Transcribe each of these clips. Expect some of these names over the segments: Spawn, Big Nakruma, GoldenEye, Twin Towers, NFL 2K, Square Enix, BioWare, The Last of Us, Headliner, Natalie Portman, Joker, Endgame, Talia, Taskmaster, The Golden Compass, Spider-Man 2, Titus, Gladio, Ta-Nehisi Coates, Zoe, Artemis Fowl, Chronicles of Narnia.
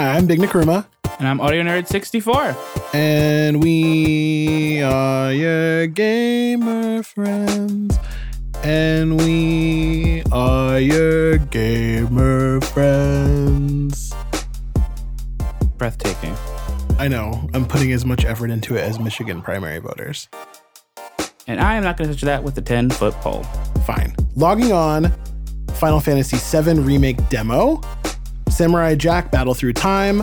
Hi, I'm Big Nakruma. And I'm Audio Nerd 64. And we are your gamer friends. And we are your gamer friends. Breathtaking. I know. I'm putting as much effort into it as Michigan primary voters. And I am not going to touch that with a 10-foot pole. Fine. Logging on, Final Fantasy VII Remake Demo, Samurai Jack Battle Through Time,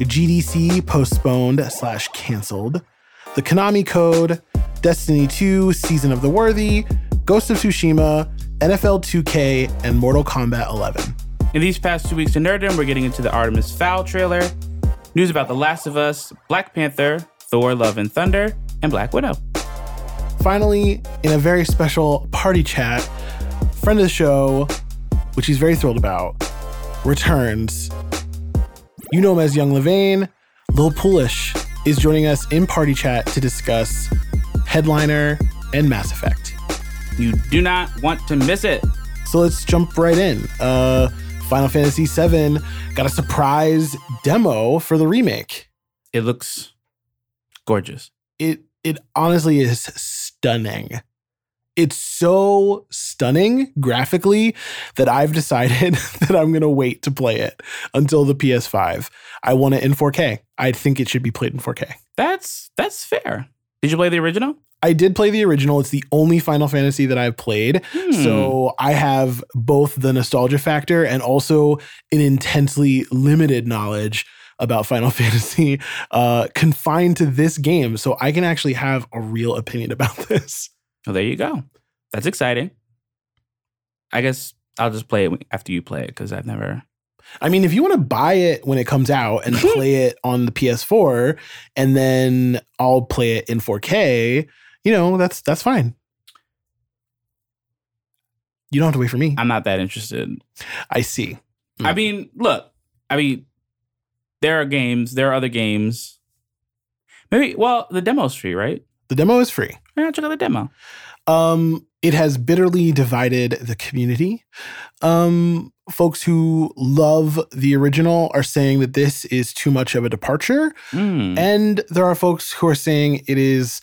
GDC postponed/canceled, the Konami Code, Destiny 2, Season of the Worthy, Ghost of Tsushima, NFL 2K, and Mortal Kombat 11. In these past 2 weeks in Nerddom, we're getting into the Artemis Fowl trailer, news about The Last of Us, Black Panther, Thor Love and Thunder, and Black Widow. Finally, in a very special party chat, friend of the show, which he's very thrilled about, returns. You know him as Young Levain. Lil Polish is joining us in party chat to discuss Headliner and Mass Effect. You do not want to miss it. So let's jump right in. Final Fantasy VII got a surprise demo for the remake. It looks gorgeous. It honestly is stunning. It's so stunning graphically that I've decided that I'm going to wait to play it until the PS5. I want it in 4K. I think it should be played in 4K. That's fair. Did you play the original? I did play the original. It's the only Final Fantasy that I've played. So I have both the nostalgia factor and also an intensely limited knowledge about Final Fantasy confined to this game. So I can actually have a real opinion about this. Well, there you go. That's exciting. I guess I'll just play it after you play it because I've never... I mean, if you want to buy it when it comes out and play it on the PS4 and then I'll play it in 4K, you know, that's fine. You don't have to wait for me. I'm not that interested. I see. Mm. I mean, look. I mean, there are games. There are other games. Maybe, well, the demo's free, right? The demo is free. Yeah, check out the demo. It has bitterly divided the community. Folks who love the original are saying that this is too much of a departure. And there are folks who are saying it is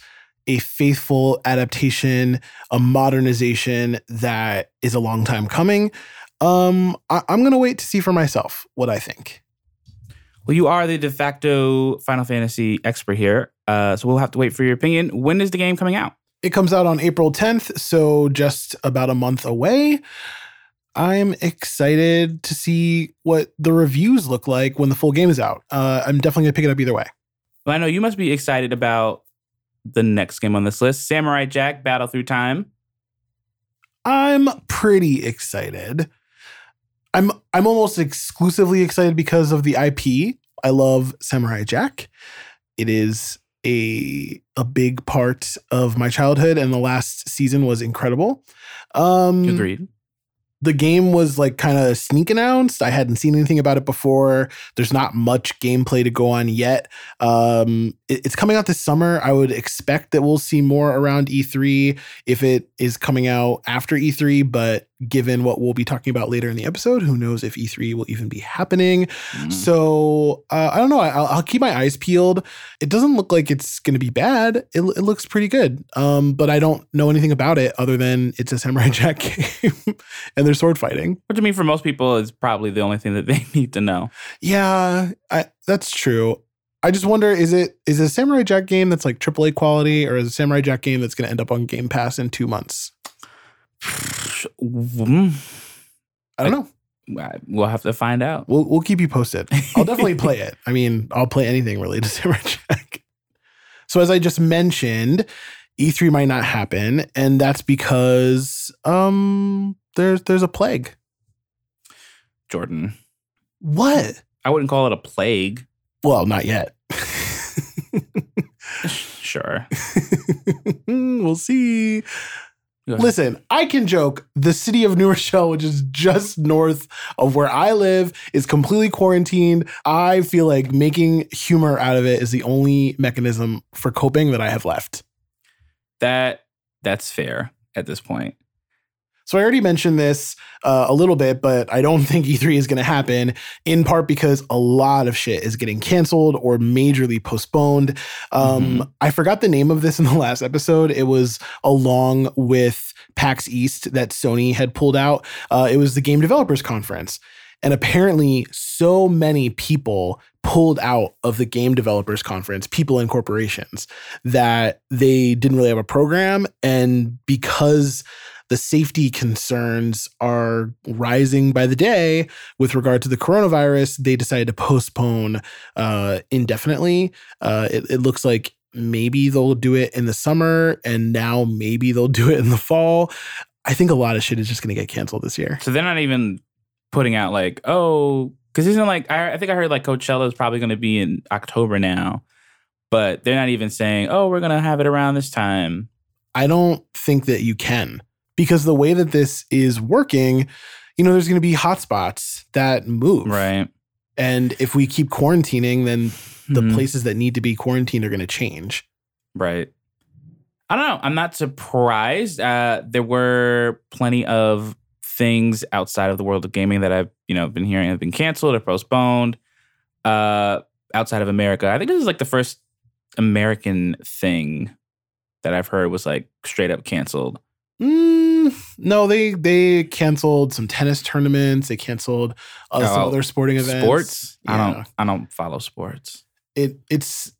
a faithful adaptation, a modernization that is a long time coming. I'm going to wait to see for myself what I think. Well, you are the de facto Final Fantasy expert here, so we'll have to wait for your opinion. When is the game coming out? It comes out on April 10th, so just about a month away. I'm excited to see what the reviews look like when the full game is out. I'm definitely going to pick it up either way. Well, I know you must be excited about the next game on this list, Samurai Jack Battle Through Time. I'm pretty excited. I'm almost exclusively excited because of the IP. I love Samurai Jack. It is a big part of my childhood, and the last season was incredible. Agreed. The game was like kind of sneak announced. I hadn't seen anything about it before. There's not much gameplay to go on yet. It's coming out this summer. I would expect that we'll see more around E3 if it is coming out after E3. But given what we'll be talking about later in the episode, who knows if E3 will even be happening. So I don't know. I'll keep my eyes peeled. It doesn't look like it's going to be bad. It looks pretty good. But I don't know anything about it other than it's a Samurai Jack game and they're sword fighting. Which I mean, for most people, is probably the only thing that they need to know. Yeah, that's true. I just wonder, is it a Samurai Jack game that's like AAA quality, or is it a Samurai Jack game that's going to end up on Game Pass in 2 months? I don't know. We'll have to find out. We'll keep you posted. I'll definitely play it. I mean, I'll play anything related to Samurai Jack. So as I just mentioned, E3 might not happen, and that's because there's a plague. Jordan. What? I wouldn't call it a plague. Well, not yet. Sure. We'll see. Listen, I can joke. The city of New Rochelle, which is just north of where I live, is completely quarantined. I feel like making humor out of it is the only mechanism for coping that I have left. That's fair at this point. So I already mentioned this a little bit, but I don't think E3 is going to happen, in part because a lot of shit is getting canceled or majorly postponed. I forgot the name of this in the last episode. It was along with PAX East that Sony had pulled out. It was the Game Developers Conference. And apparently so many people pulled out of the Game Developers Conference, people and corporations, that they didn't really have a program. And because the safety concerns are rising by the day with regard to the coronavirus, they decided to postpone indefinitely. It looks like maybe they'll do it in the summer, and now maybe they'll do it in the fall. I think a lot of shit is just going to get canceled this year. So they're not even putting out like, oh, because isn't like, I think I heard like Coachella is probably going to be in October now, but they're not even saying, oh, we're going to have it around this time. I don't think that you can, because the way that this is working, you know, there's going to be hotspots that move. Right. And if we keep quarantining, then the places that need to be quarantined are going to change. Right. I don't know. I'm not surprised. There were plenty of things outside of the world of gaming that I've, you know, been hearing have been canceled or postponed outside of America. I think this is like the first American thing that I've heard was like straight up canceled. No, they canceled some tennis tournaments. They canceled some other sporting events. Sports? Yeah. I don't follow sports. It's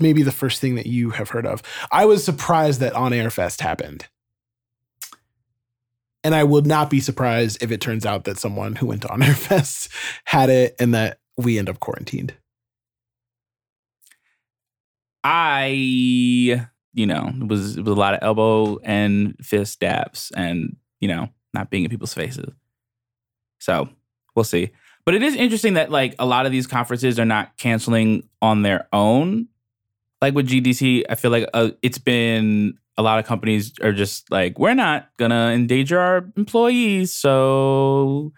maybe the first thing that you have heard of. I was surprised that On Air Fest happened. And I would not be surprised if it turns out that someone who went to On Air Fest had it and that we end up quarantined. It was a lot of elbow and fist dabs and, you know, not being in people's faces. So we'll see. But it is interesting that, like, a lot of these conferences are not canceling on their own. Like with GDC, I feel like it's been... A lot of companies are just like, we're not going to endanger our employees, so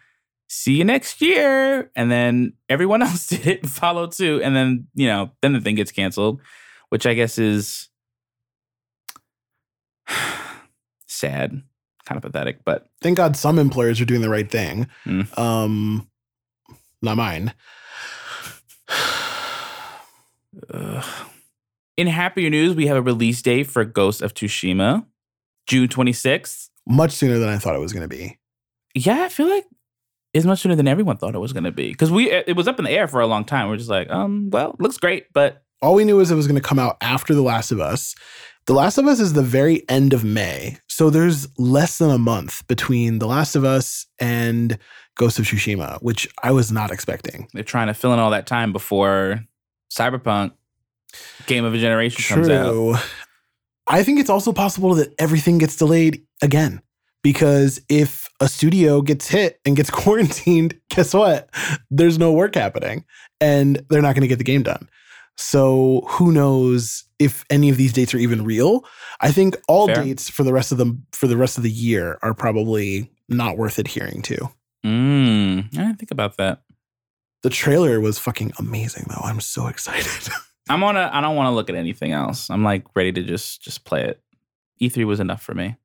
see you next year. And then everyone else did it and followed too. And then, you know, then the thing gets canceled, which I guess is sad, kind of pathetic. But thank God some employers are doing the right thing. Not mine. In happier news, we have a release date for Ghost of Tsushima, June 26th. Much sooner than I thought it was going to be. Yeah, I feel like it's much sooner than everyone thought it was going to be. Because it was up in the air for a long time. We're just like, well, looks great, but... All we knew was it was going to come out after The Last of Us. The Last of Us is the very end of May, so there's less than a month between The Last of Us and Ghost of Tsushima, which I was not expecting. They're trying to fill in all that time before Cyberpunk. Game of a Generation comes out. I think it's also possible that everything gets delayed again, because if a studio gets hit and gets quarantined, guess what? There's no work happening and they're not going to get the game done. So who knows if any of these dates are even real? I think all dates for the rest of the year are probably not worth adhering to. I didn't think about that. The trailer was fucking amazing though. I'm so excited. I don't want to look at anything else. I'm like ready to just play it. E3 was enough for me.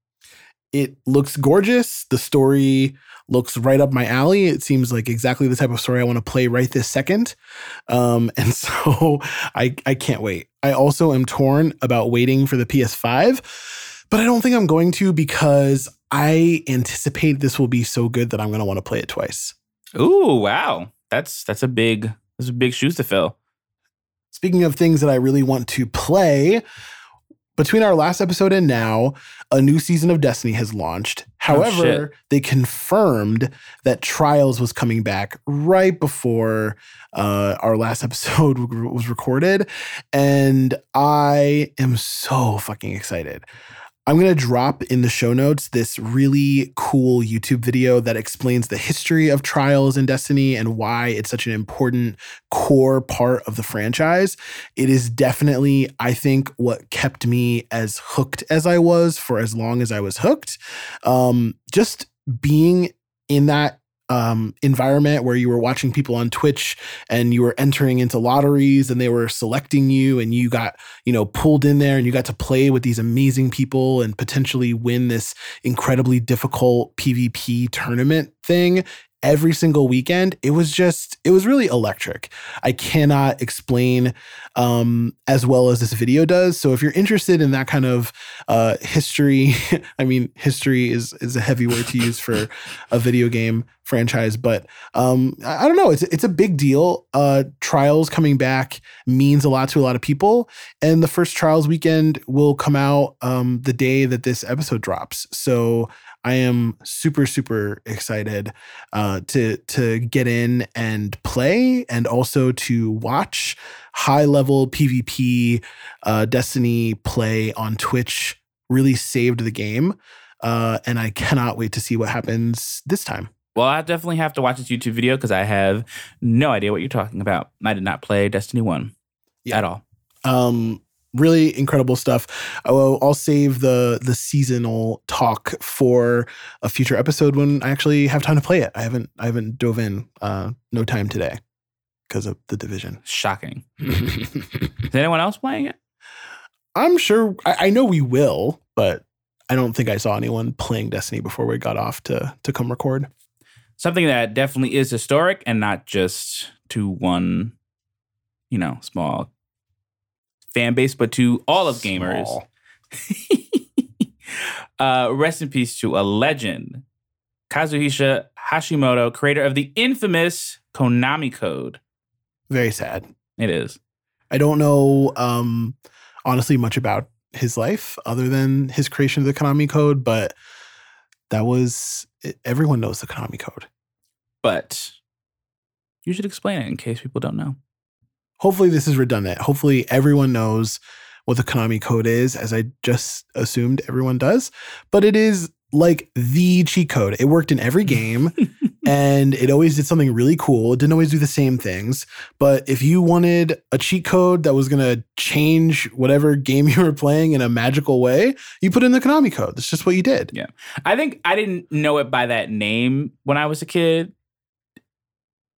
It looks gorgeous. The story looks right up my alley. It seems like exactly the type of story I want to play right this second. And so I can't wait. I also am torn about waiting for the PS5, but I don't think I'm going to, because I anticipate this will be so good that I'm going to want to play it twice. Ooh, wow. That's a big shoes to fill. Speaking of things that I really want to play, between our last episode and now, a new season of Destiny has launched. However, they confirmed that Trials was coming back right before our last episode was recorded. And I am so fucking excited. I'm going to drop in the show notes this really cool YouTube video that explains the history of Trials in Destiny and why it's such an important core part of the franchise. It is definitely, I think, what kept me as hooked as I was for as long as I was hooked. Just being in that environment where you were watching people on Twitch and you were entering into lotteries and they were selecting you and you got, you know, pulled in there and you got to play with these amazing people and potentially win this incredibly difficult PvP tournament thing every single weekend. It was really electric. I cannot explain as well as this video does. So if you're interested in that kind of history, I mean, history is a heavy word to use for a video game franchise, but I don't know. It's a big deal. Trials coming back means a lot to a lot of people. And the first Trials weekend will come out the day that this episode drops. So I am super, super excited to get in and play and also to watch high-level PvP Destiny play on Twitch. Really saved the game, and I cannot wait to see what happens this time. Well, I definitely have to watch this YouTube video because I have no idea what you're talking about. I did not play Destiny 1 at all. Really incredible stuff. I'll save the seasonal talk for a future episode when I actually have time to play it. I haven't dove in. No time today because of The Division. Shocking. Is anyone else playing it? I'm sure. I know we will, but I don't think I saw anyone playing Destiny before we got off to come record. Something that definitely is historic and not just to one, you know, small fan base, but to all of gamers. Rest in peace to a legend, Kazuhisa Hashimoto, creator of the infamous Konami Code. Very sad. It is. I don't know, honestly, much about his life other than his creation of the Konami Code, but that was, everyone knows the Konami Code. But you should explain it in case people don't know. Hopefully this is redundant. Hopefully everyone knows what the Konami Code is, as I just assumed everyone does. But it is like the cheat code. It worked in every game, and it always did something really cool. It didn't always do the same things. But if you wanted a cheat code that was going to change whatever game you were playing in a magical way, you put in the Konami Code. That's just what you did. Yeah. I think I didn't know it by that name when I was a kid.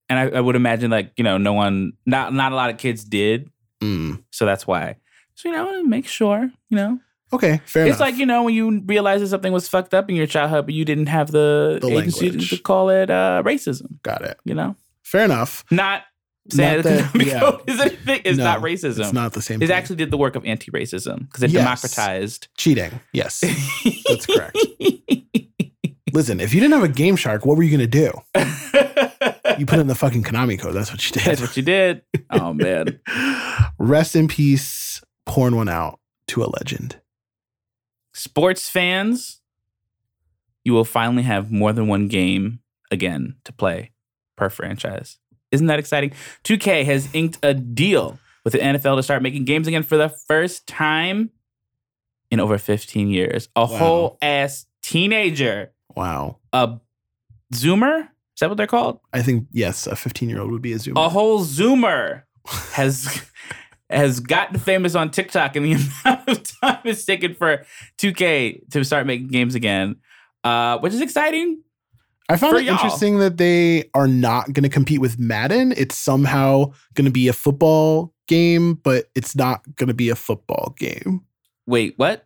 And I would imagine, like, you know, no one, not a lot of kids did. Mm. So that's why. So, you know, make sure, you know. Okay, fair enough. It's like, you know, when you realize that something was fucked up in your childhood, but you didn't have the agency to call it racism. Got it. You know? Fair enough. Not saying that the Code is anything. It's not racism. It's not the same thing. It actually did the work of anti-racism because it democratized. Cheating. Yes. That's correct. Listen, if you didn't have a Game Shark, what were you going to do? You put in the fucking Konami Code. That's what you did. That's what you did. Oh, man. Rest in peace, pouring one out to a legend. Sports fans, you will finally have more than one game again to play per franchise. Isn't that exciting? 2K has inked a deal with the NFL to start making games again for the first time in over 15 years. A whole ass teenager. Wow. A Zoomer? Is that what they're called? I think, yes, a 15-year-old would be a Zoomer. A whole Zoomer has gotten famous on TikTok, and the amount of time it's taken for 2K to start making games again, which is exciting. I found it interesting that they are not going to compete with Madden. It's somehow going to be a football game, but it's not going to be a football game. Wait, what?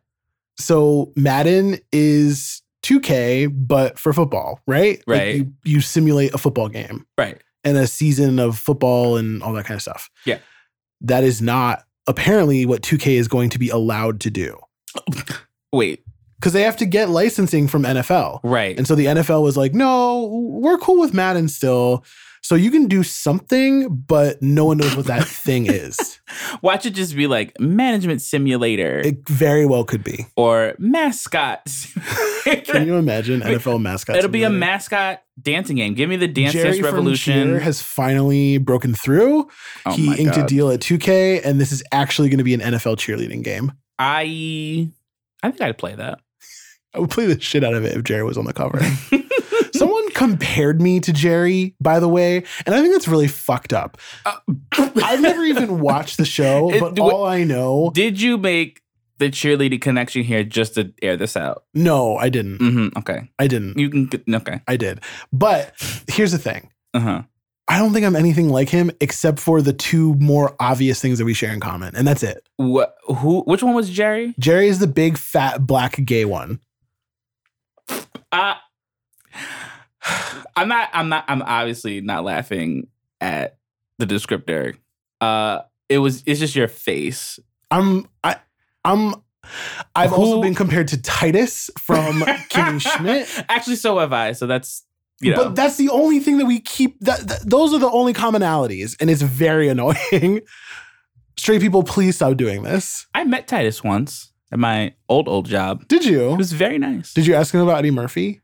So Madden is 2K, but for football, right? Right. Like you simulate a football game. Right. And a season of football and all that kind of stuff. Yeah. That is not apparently what 2K is going to be allowed to do. Wait. Because they have to get licensing from NFL. Right. And so the NFL was like, no, we're cool with Madden still. So you can do something, but no one knows what that thing is. Watch it just be like management simulator. It very well could be. Or mascots. Can you imagine NFL mascots? It'll be a mascot dancing game. Give me the Dance Dance Revolution. Jerry from Cheer has finally broken through. He inked a deal at 2K, and this is actually going to be an NFL cheerleading game. I think I'd play that. I would play the shit out of it if Jerry was on the cover. Someone compared me to Jerry, by the way, and I think that's really fucked up. I've never even watched the show, but all I know. Did you make the cheerleader connection here just to air this out? No, I didn't. Mm-hmm. Okay. I didn't. You can. Okay. I did. But here's the thing. Uh-huh. I don't think I'm anything like him except for the two more obvious things that we share in common. And that's it. What? Who? Which one was Jerry? Jerry is the big, fat, black, gay one. I'm obviously not laughing at the descriptor. It's just your face. I've also been compared to Titus from King Schmidt. Actually, so have I. So that's, you know. But that's the only thing that we keep. Those are the only commonalities. And it's very annoying. Straight people, please stop doing this. I met Titus once at my old job. Did you? It was very nice. Did you ask him about Eddie Murphy?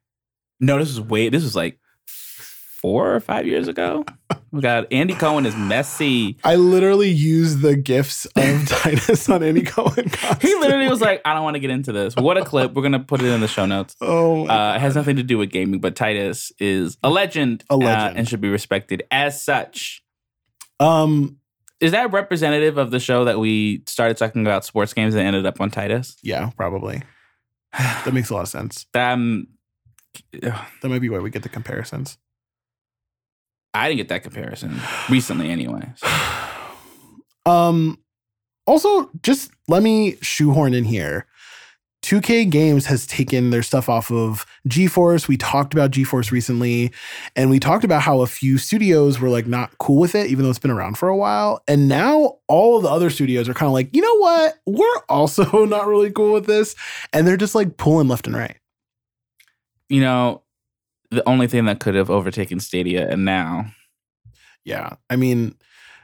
No, this was like 4 or 5 years ago. Oh God, Andy Cohen is messy. I literally used the gifs of Titus on Andy Cohen constantly. He literally was like, I don't want to get into this. What a clip. We're going to put it in the show notes. Oh, it has nothing to do with gaming, but Titus is a legend. And should be respected as such. Is that representative of the show that we started talking about sports games and ended up on Titus? Yeah, probably. That makes a lot of sense. That might be why we get the comparisons. I didn't get that comparison recently anyway. So. Also, just let me shoehorn in here. 2K Games has taken their stuff off of GeForce. We talked about GeForce recently, and we talked about how a few studios were like not cool with it, even though it's been around for a while. And now all of the other studios are kind of like, you know what? We're also not really cool with this. And they're just like pulling left and right. You know, the only thing that could have overtaken Stadia and now. Yeah. I mean,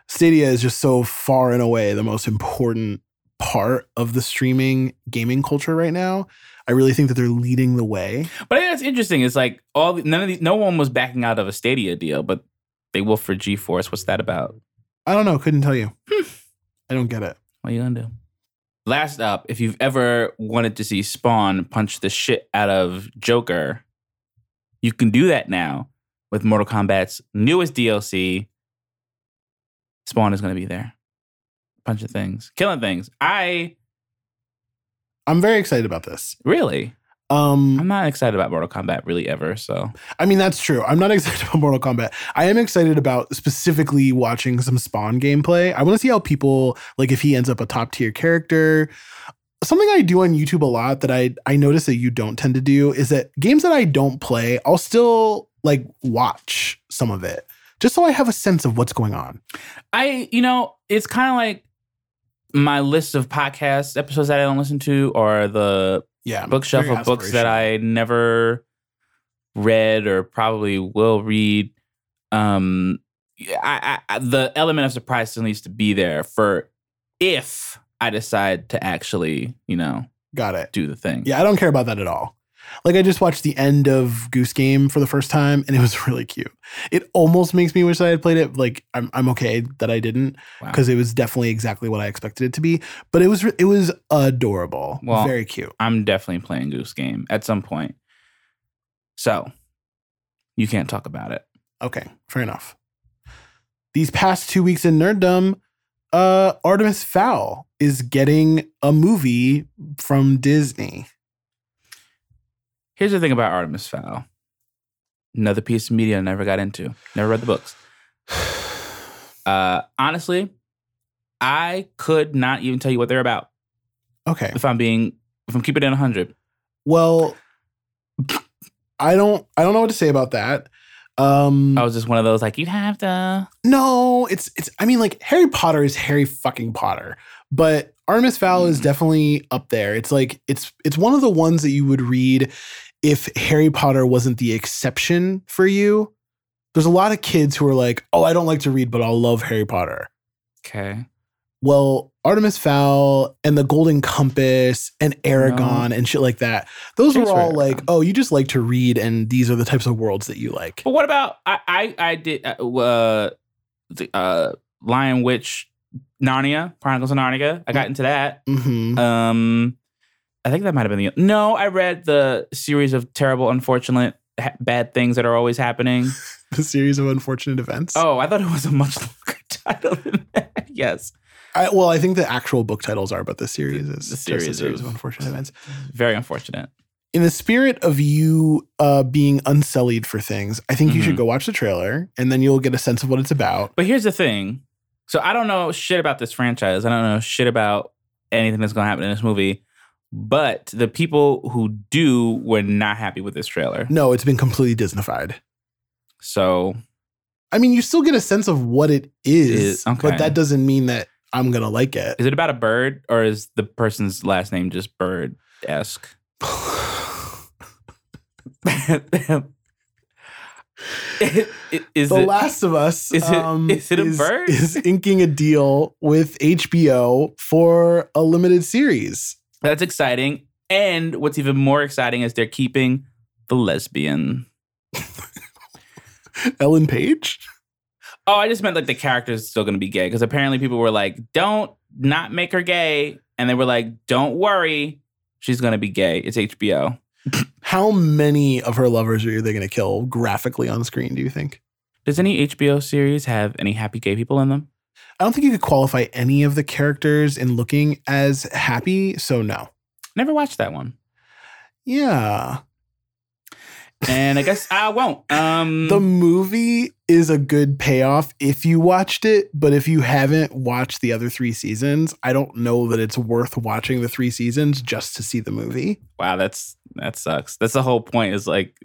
Stadia is just so far and away the most important part of the streaming gaming culture right now. I really think that they're leading the way. But I think that's interesting. It's like no one was backing out of a Stadia deal, but they will for GeForce. What's that about? I don't know. Couldn't tell you. I don't get it. What are you going to do? Last up, if you've ever wanted to see Spawn punch the shit out of Joker, you can do that now with Mortal Kombat's newest DLC. Spawn is going to be there. Bunch of things. Killing things. I'm very excited about this. Really? I'm not excited about Mortal Kombat really ever, so. I mean, that's true. I'm not excited about Mortal Kombat. I am excited about specifically watching some Spawn gameplay. I want to see how people, like if he ends up a top-tier character. Something I do on YouTube a lot that I notice that you don't tend to do is that games that I don't play, I'll still like watch some of it just so I have a sense of what's going on. It's kind of like my list of podcast episodes that I don't listen to or the bookshelf of books that I never read or probably will read. The element of surprise still needs to be there for if I decide to actually, got it. Do the thing. Yeah, I don't care about that at all. Like, I just watched the end of Goose Game for the first time, and it was really cute. It almost makes me wish I had played it. Like, I'm okay that I didn't, because it was definitely exactly what I expected it to be. But it was adorable. Well, very cute. I'm definitely playing Goose Game at some point. So, you can't talk about it. Okay, fair enough. These past 2 weeks in nerddom, Artemis Fowl is getting a movie from Disney. Here's the thing about Artemis Fowl. Another piece of media I never got into. Never read the books. Honestly, I could not even tell you what they're about. Okay. If I'm keeping it 100. Well, I don't know what to say about that. I was just one of those like, you'd have to. No, it's Harry Potter is Harry fucking Potter, but Artemis Fowl is definitely up there. It's like, it's one of the ones that you would read if Harry Potter wasn't the exception for you. There's a lot of kids who are like, oh, I don't like to read, but I'll love Harry Potter. Okay. Well, Artemis Fowl and the Golden Compass and Aragon and shit like that. Those were all like, oh, you just like to read and these are the types of worlds that you like. But what about, I did the Lion Witch, Narnia, Chronicles of Narnia. I got into that. Mm-hmm. I think that might have been I read the series of terrible, unfortunate, bad things that are always happening. The series of unfortunate events? Oh, I thought it was a much longer title than that. Yes. Well, I think the actual book titles are, but the series is the series just a series of unfortunate events. Very unfortunate. In the spirit of you being unsullied for things, I think you should go watch the trailer, and then you'll get a sense of what it's about. But here's the thing. So I don't know shit about this franchise. I don't know shit about anything that's going to happen in this movie. But the people who do were not happy with this trailer. No, it's been completely Disney-fied. So, I mean, you still get a sense of what it is, but that doesn't mean that I'm going to like it. Is it about a bird, or is the person's last name just bird-esque? The Last of Us is it a bird? Is inking a deal with HBO for a limited series. That's exciting. And what's even more exciting is they're keeping the lesbian. Ellen Page? Oh, I just meant like the character's still going to be gay, because apparently people were like, don't not make her gay. And they were like, don't worry, she's going to be gay. It's HBO. How many of her lovers are they going to kill graphically on screen, do you think? Does any HBO series have any happy gay people in them? I don't think you could qualify any of the characters in Looking as happy, so no. Never watched that one. Yeah. And I guess I won't. The movie is a good payoff if you watched it, but if you haven't watched the other three seasons, I don't know that it's worth watching the three seasons just to see the movie. Wow, that sucks. That's the whole point is like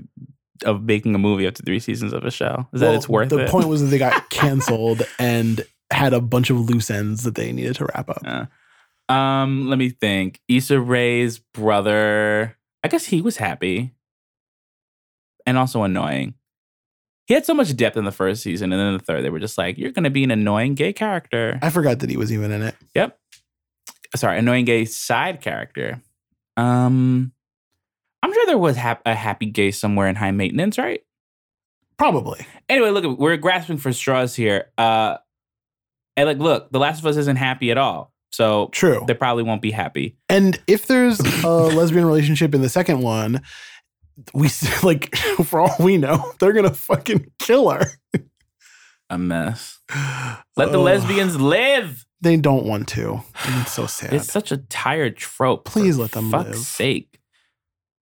of making a movie after three seasons of a show. Is that it's worth it? The point was that they got canceled and had a bunch of loose ends that they needed to wrap up. Let me think. Issa Rae's brother, I guess he was happy. And also annoying. He had so much depth in the first season, and then in the third, they were just like, you're going to be an annoying gay character. I forgot that he was even in it. Yep. Sorry, annoying gay side character. I'm sure there was a happy gay somewhere in High Maintenance, right? Probably. Anyway, look, we're grasping for straws here. And like, look, The Last of Us isn't happy at all. So true. They probably won't be happy. And if there's a lesbian relationship in the second one, we like, for all we know, they're gonna fucking kill her. A mess. Let the lesbians live. They don't want to. It's so sad. It's such a tired trope. Please let them live. For fuck's sake.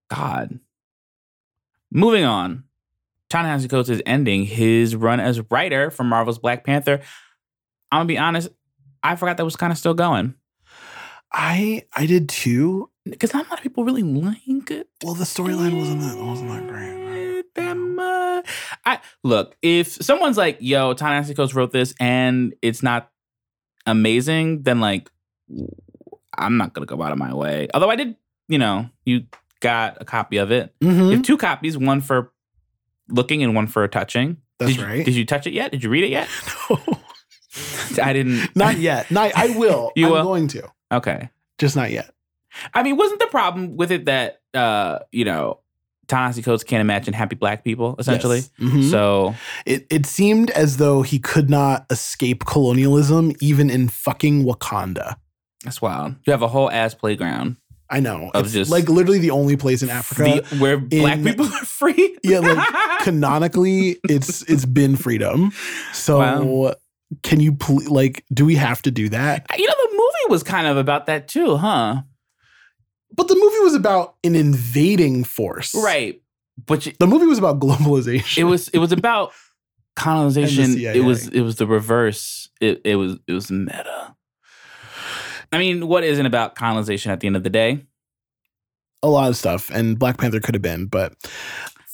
God. Moving on. Ta-Nehisi Coates is ending his run as writer for Marvel's Black Panther. I'm gonna be honest, I forgot that was kind of still going. I did too. Because not a lot of people really like it. Well, the storyline wasn't that great. That much. Look, if someone's like, yo, Ta-Nehisi Coates wrote this and it's not amazing, then like, I'm not going to go out of my way. Although I did, you got a copy of it. Mm-hmm. You have two copies, one for Looking and one for Touching. That's right. Did you touch it yet? Did you read it yet? No. I didn't. Not yet. I will. I'm going to. Okay. Just not yet. I mean, wasn't the problem with it that, Ta-Nehisi Coates can't imagine happy black people, essentially? Yes. Mm-hmm. So it seemed as though he could not escape colonialism, even in fucking Wakanda. That's wild. You have a whole ass playground. I know. It's just like literally the only place in Africa where black people are free. Yeah, like canonically, it's been freedom. So wow. Can you do we have to do that? The movie was kind of about that too, huh? But the movie was about an invading force. Right. But the movie was about globalization. It was about colonization. It was the reverse. It was meta. I mean, what isn't about colonization at the end of the day? A lot of stuff. And Black Panther could have been, but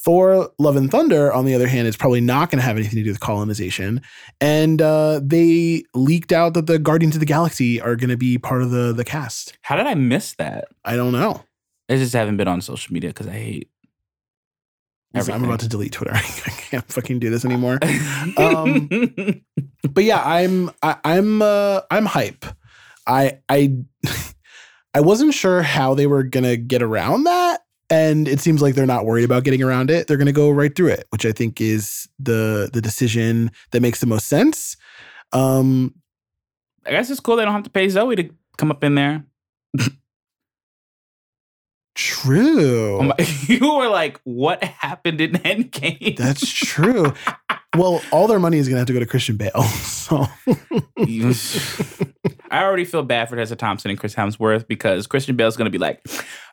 Thor Love and Thunder, on the other hand, is probably not going to have anything to do with colonization. And they leaked out that the Guardians of the Galaxy are going to be part of the cast. How did I miss that? I don't know. I just haven't been on social media because I hate everything. I'm about to delete Twitter. I can't fucking do this anymore. But yeah, I'm hype. I wasn't sure how they were going to get around that. And it seems like they're not worried about getting around it. They're going to go right through it, which I think is the decision that makes the most sense. I guess it's cool they don't have to pay Zoe to come up in there. True. You were like, what happened in Endgame? That's true. Well, all their money is going to have to go to Christian Bale. So I already feel bad for Tessa Thompson and Chris Hemsworth because Christian Bale's going to be like,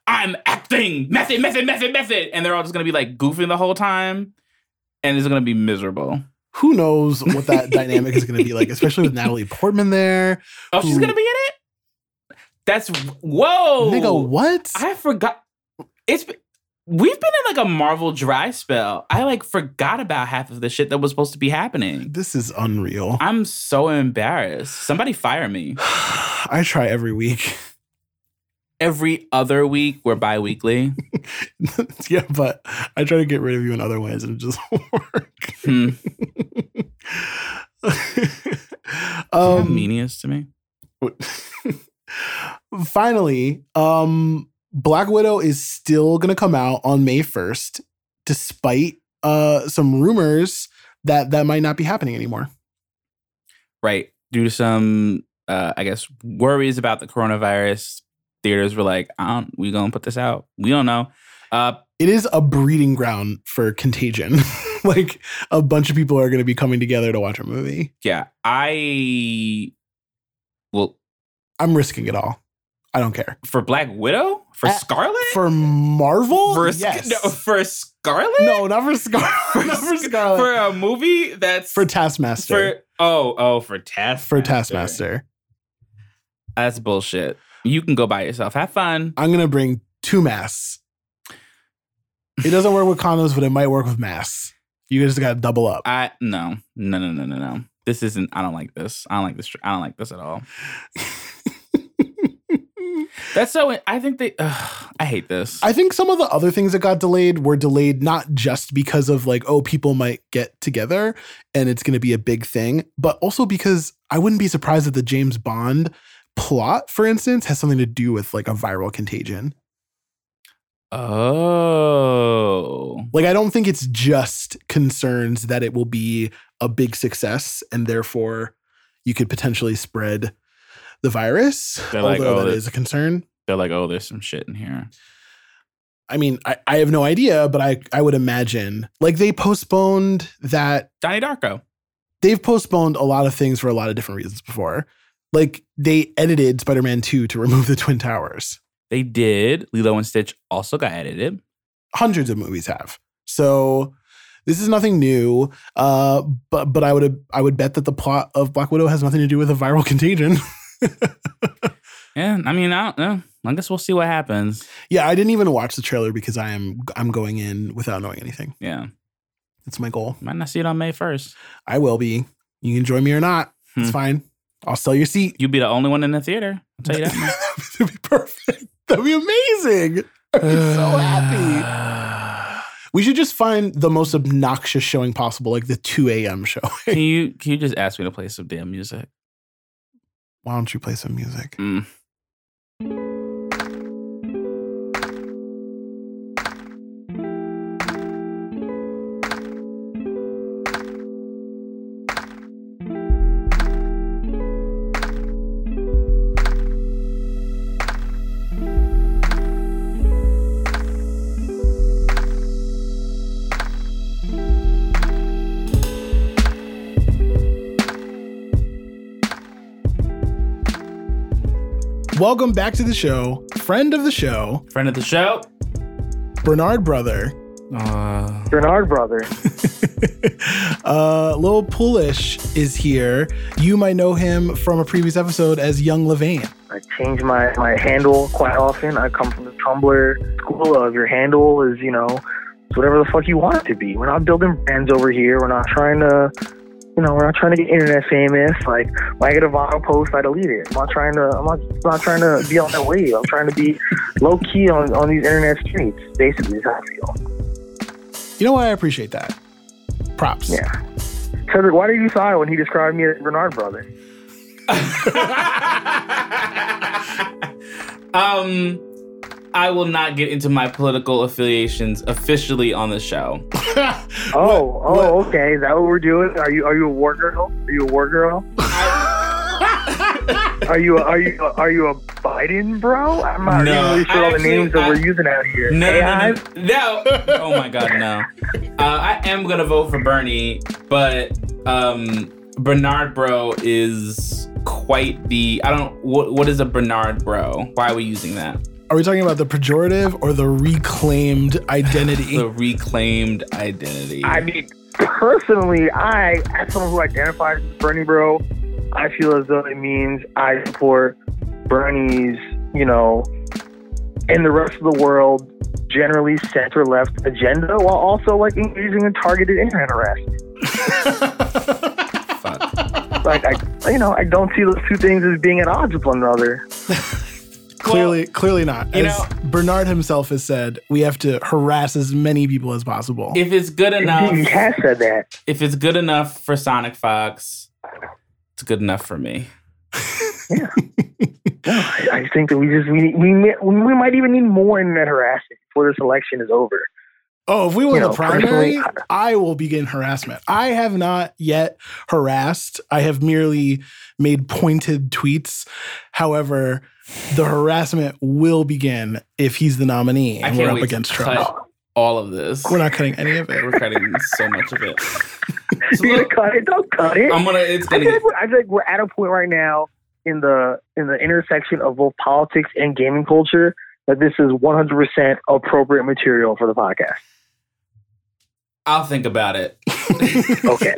I'm acting, method. And they're all just going to be like goofing the whole time. And it's going to be miserable. Who knows what that dynamic is going to be like, especially with Natalie Portman there. Oh, she's going to be in it? That's, whoa. They go, what? I forgot. We've been in like a Marvel dry spell. I like forgot about half of the shit that was supposed to be happening. This is unreal. I'm so embarrassed. Somebody fire me. I try every week. Every other week, we're bi-weekly. Yeah, but I try to get rid of you in other ways and it just won't work. Is that meaningless to me? Finally, Black Widow is still going to come out on May 1st, despite some rumors that might not be happening anymore. Right. Due to some, I guess, worries about the coronavirus, theaters were like, we going to put this out? We don't know. It is a breeding ground for contagion. Like, a bunch of people are going to be coming together to watch a movie. Yeah. I'm risking it all. I don't care. For Black Widow? For Scarlet? For Marvel? For Scarlet? No, not for Scarlet. For a movie that's... For Taskmaster. For Taskmaster. For Taskmaster. That's bullshit. You can go by yourself. Have fun. I'm going to bring two masks. It doesn't work with condoms, but it might work with masks. You just got to double up. No. This isn't... I don't like this. I don't like this at all. That's so... I hate this. I think some of the other things that got delayed were delayed not just because of like, oh, people might get together and it's going to be a big thing, but also because I wouldn't be surprised if the James Bond plot, for instance, has something to do with like a viral contagion. Oh. Like, I don't think it's just concerns that it will be a big success and therefore you could potentially spread the virus, although that is a concern. They're like, oh, there's some shit in here. I mean, I have no idea, but I would imagine. Like, they postponed that. Donnie Darko. They've postponed a lot of things for a lot of different reasons before. Like, they edited Spider-Man 2 to remove the Twin Towers. They did. Lilo and Stitch also got edited. Hundreds of movies have. So... This is nothing new, but I would bet that the plot of Black Widow has nothing to do with a viral contagion. Yeah, I mean, I don't know. I guess we'll see what happens. Yeah, I didn't even watch the trailer because I'm going in without knowing anything. Yeah, that's my goal. Might not see it on May 1st. I will be. You can join me or not. It's fine. I'll sell your seat. You'll be the only one in the theater. I'll tell you that. That'd be perfect. That'd be amazing. I'd be so happy. We should just find the most obnoxious showing possible, like the 2 a.m. show. Can you just ask me to play some damn music? Why don't you play some music? Welcome back to the show. Friend of the show. Bernard Brother. Lil Polish is here. You might know him from a previous episode as Young Levain. I change my handle quite often. I come from the Tumblr school of your handle is, whatever the fuck you want it to be. We're not building brands over here. We're not trying to... we're not trying to get internet famous. Like, when I get a viral post, I delete it. I'm not trying to be on that wave. I'm trying to be low key on these internet streets. Basically, is how I feel. You know why I appreciate that? Props. Yeah. Cedric, why did you sigh when he described me as Bernard Brother? I will not get into my political affiliations officially on the show. What? Okay. Is that what we're doing? Are you a war girl? I, Are you a Biden bro? I'm not really sure all the names that we're using out here. No. Oh my God, no. I am gonna vote for Bernie, but Bernard bro is quite the. What is a Bernard bro? Why are we using that? Are we talking about the pejorative or the reclaimed identity? The reclaimed identity. I mean, personally, as someone who identifies as Bernie bro, I feel as though it means I support Bernie's, in the rest of the world, generally center-left agenda, while also, engaging in targeted internet arrest. Fuck. I don't see those two things as being at odds with one another. Clearly not. As Bernard himself has said, we have to harass as many people as possible. If it's good enough... He has said that. If it's good enough for Sonic Fox... It's good enough for me. Yeah. No, I think that we might even need more internet harassment before this election is over. Oh, if we win the primary, I will begin harassment. I have not yet harassed. I have merely made pointed tweets. However, the harassment will begin if he's the nominee and we're up against Trump. All of this. We're not cutting any of it. We're cutting so much of it. So you're gonna cut it? Don't cut it. I feel like we're at a point right now in the intersection of both politics and gaming culture that this is 100% appropriate material for the podcast. I'll think about it. Okay.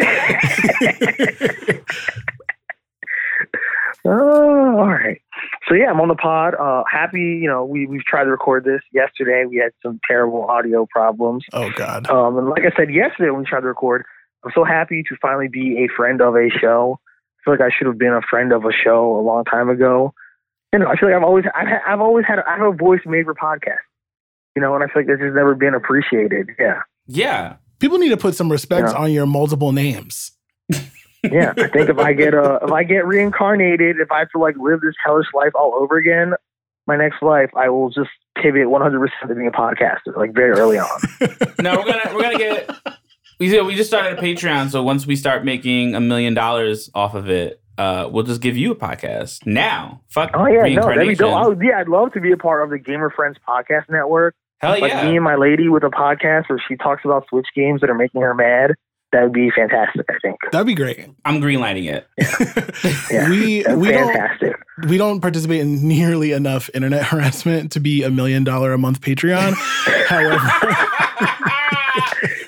All right. So yeah, I'm on the pod. Happy, we've tried to record this yesterday. We had some terrible audio problems. Oh God. And like I said yesterday when we tried to record, I'm so happy to finally be a friend of a show. I feel like I should have been a friend of a show a long time ago. I feel like I have a voice made for podcasts. And I feel like this has never been appreciated. Yeah. Yeah. People need to put some respect on your multiple names. Yeah, I think if I get reincarnated, if I have to live this hellish life all over again, my next life I will just pivot 100% to being a podcaster, very early on. No, we're gonna get. We just started a Patreon, so once we start making $1 million off of it, we'll just give you a podcast now. Fuck. Oh yeah, no, that'd be dope. I'd love to be a part of the Gamer Friends Podcast Network. Hell yeah! Me and my lady with a podcast where she talks about Switch games that are making her mad. That would be fantastic, I think. That'd be great. I'm greenlighting it. Yeah. We don't participate in nearly enough internet harassment to be $1 million a month Patreon. However,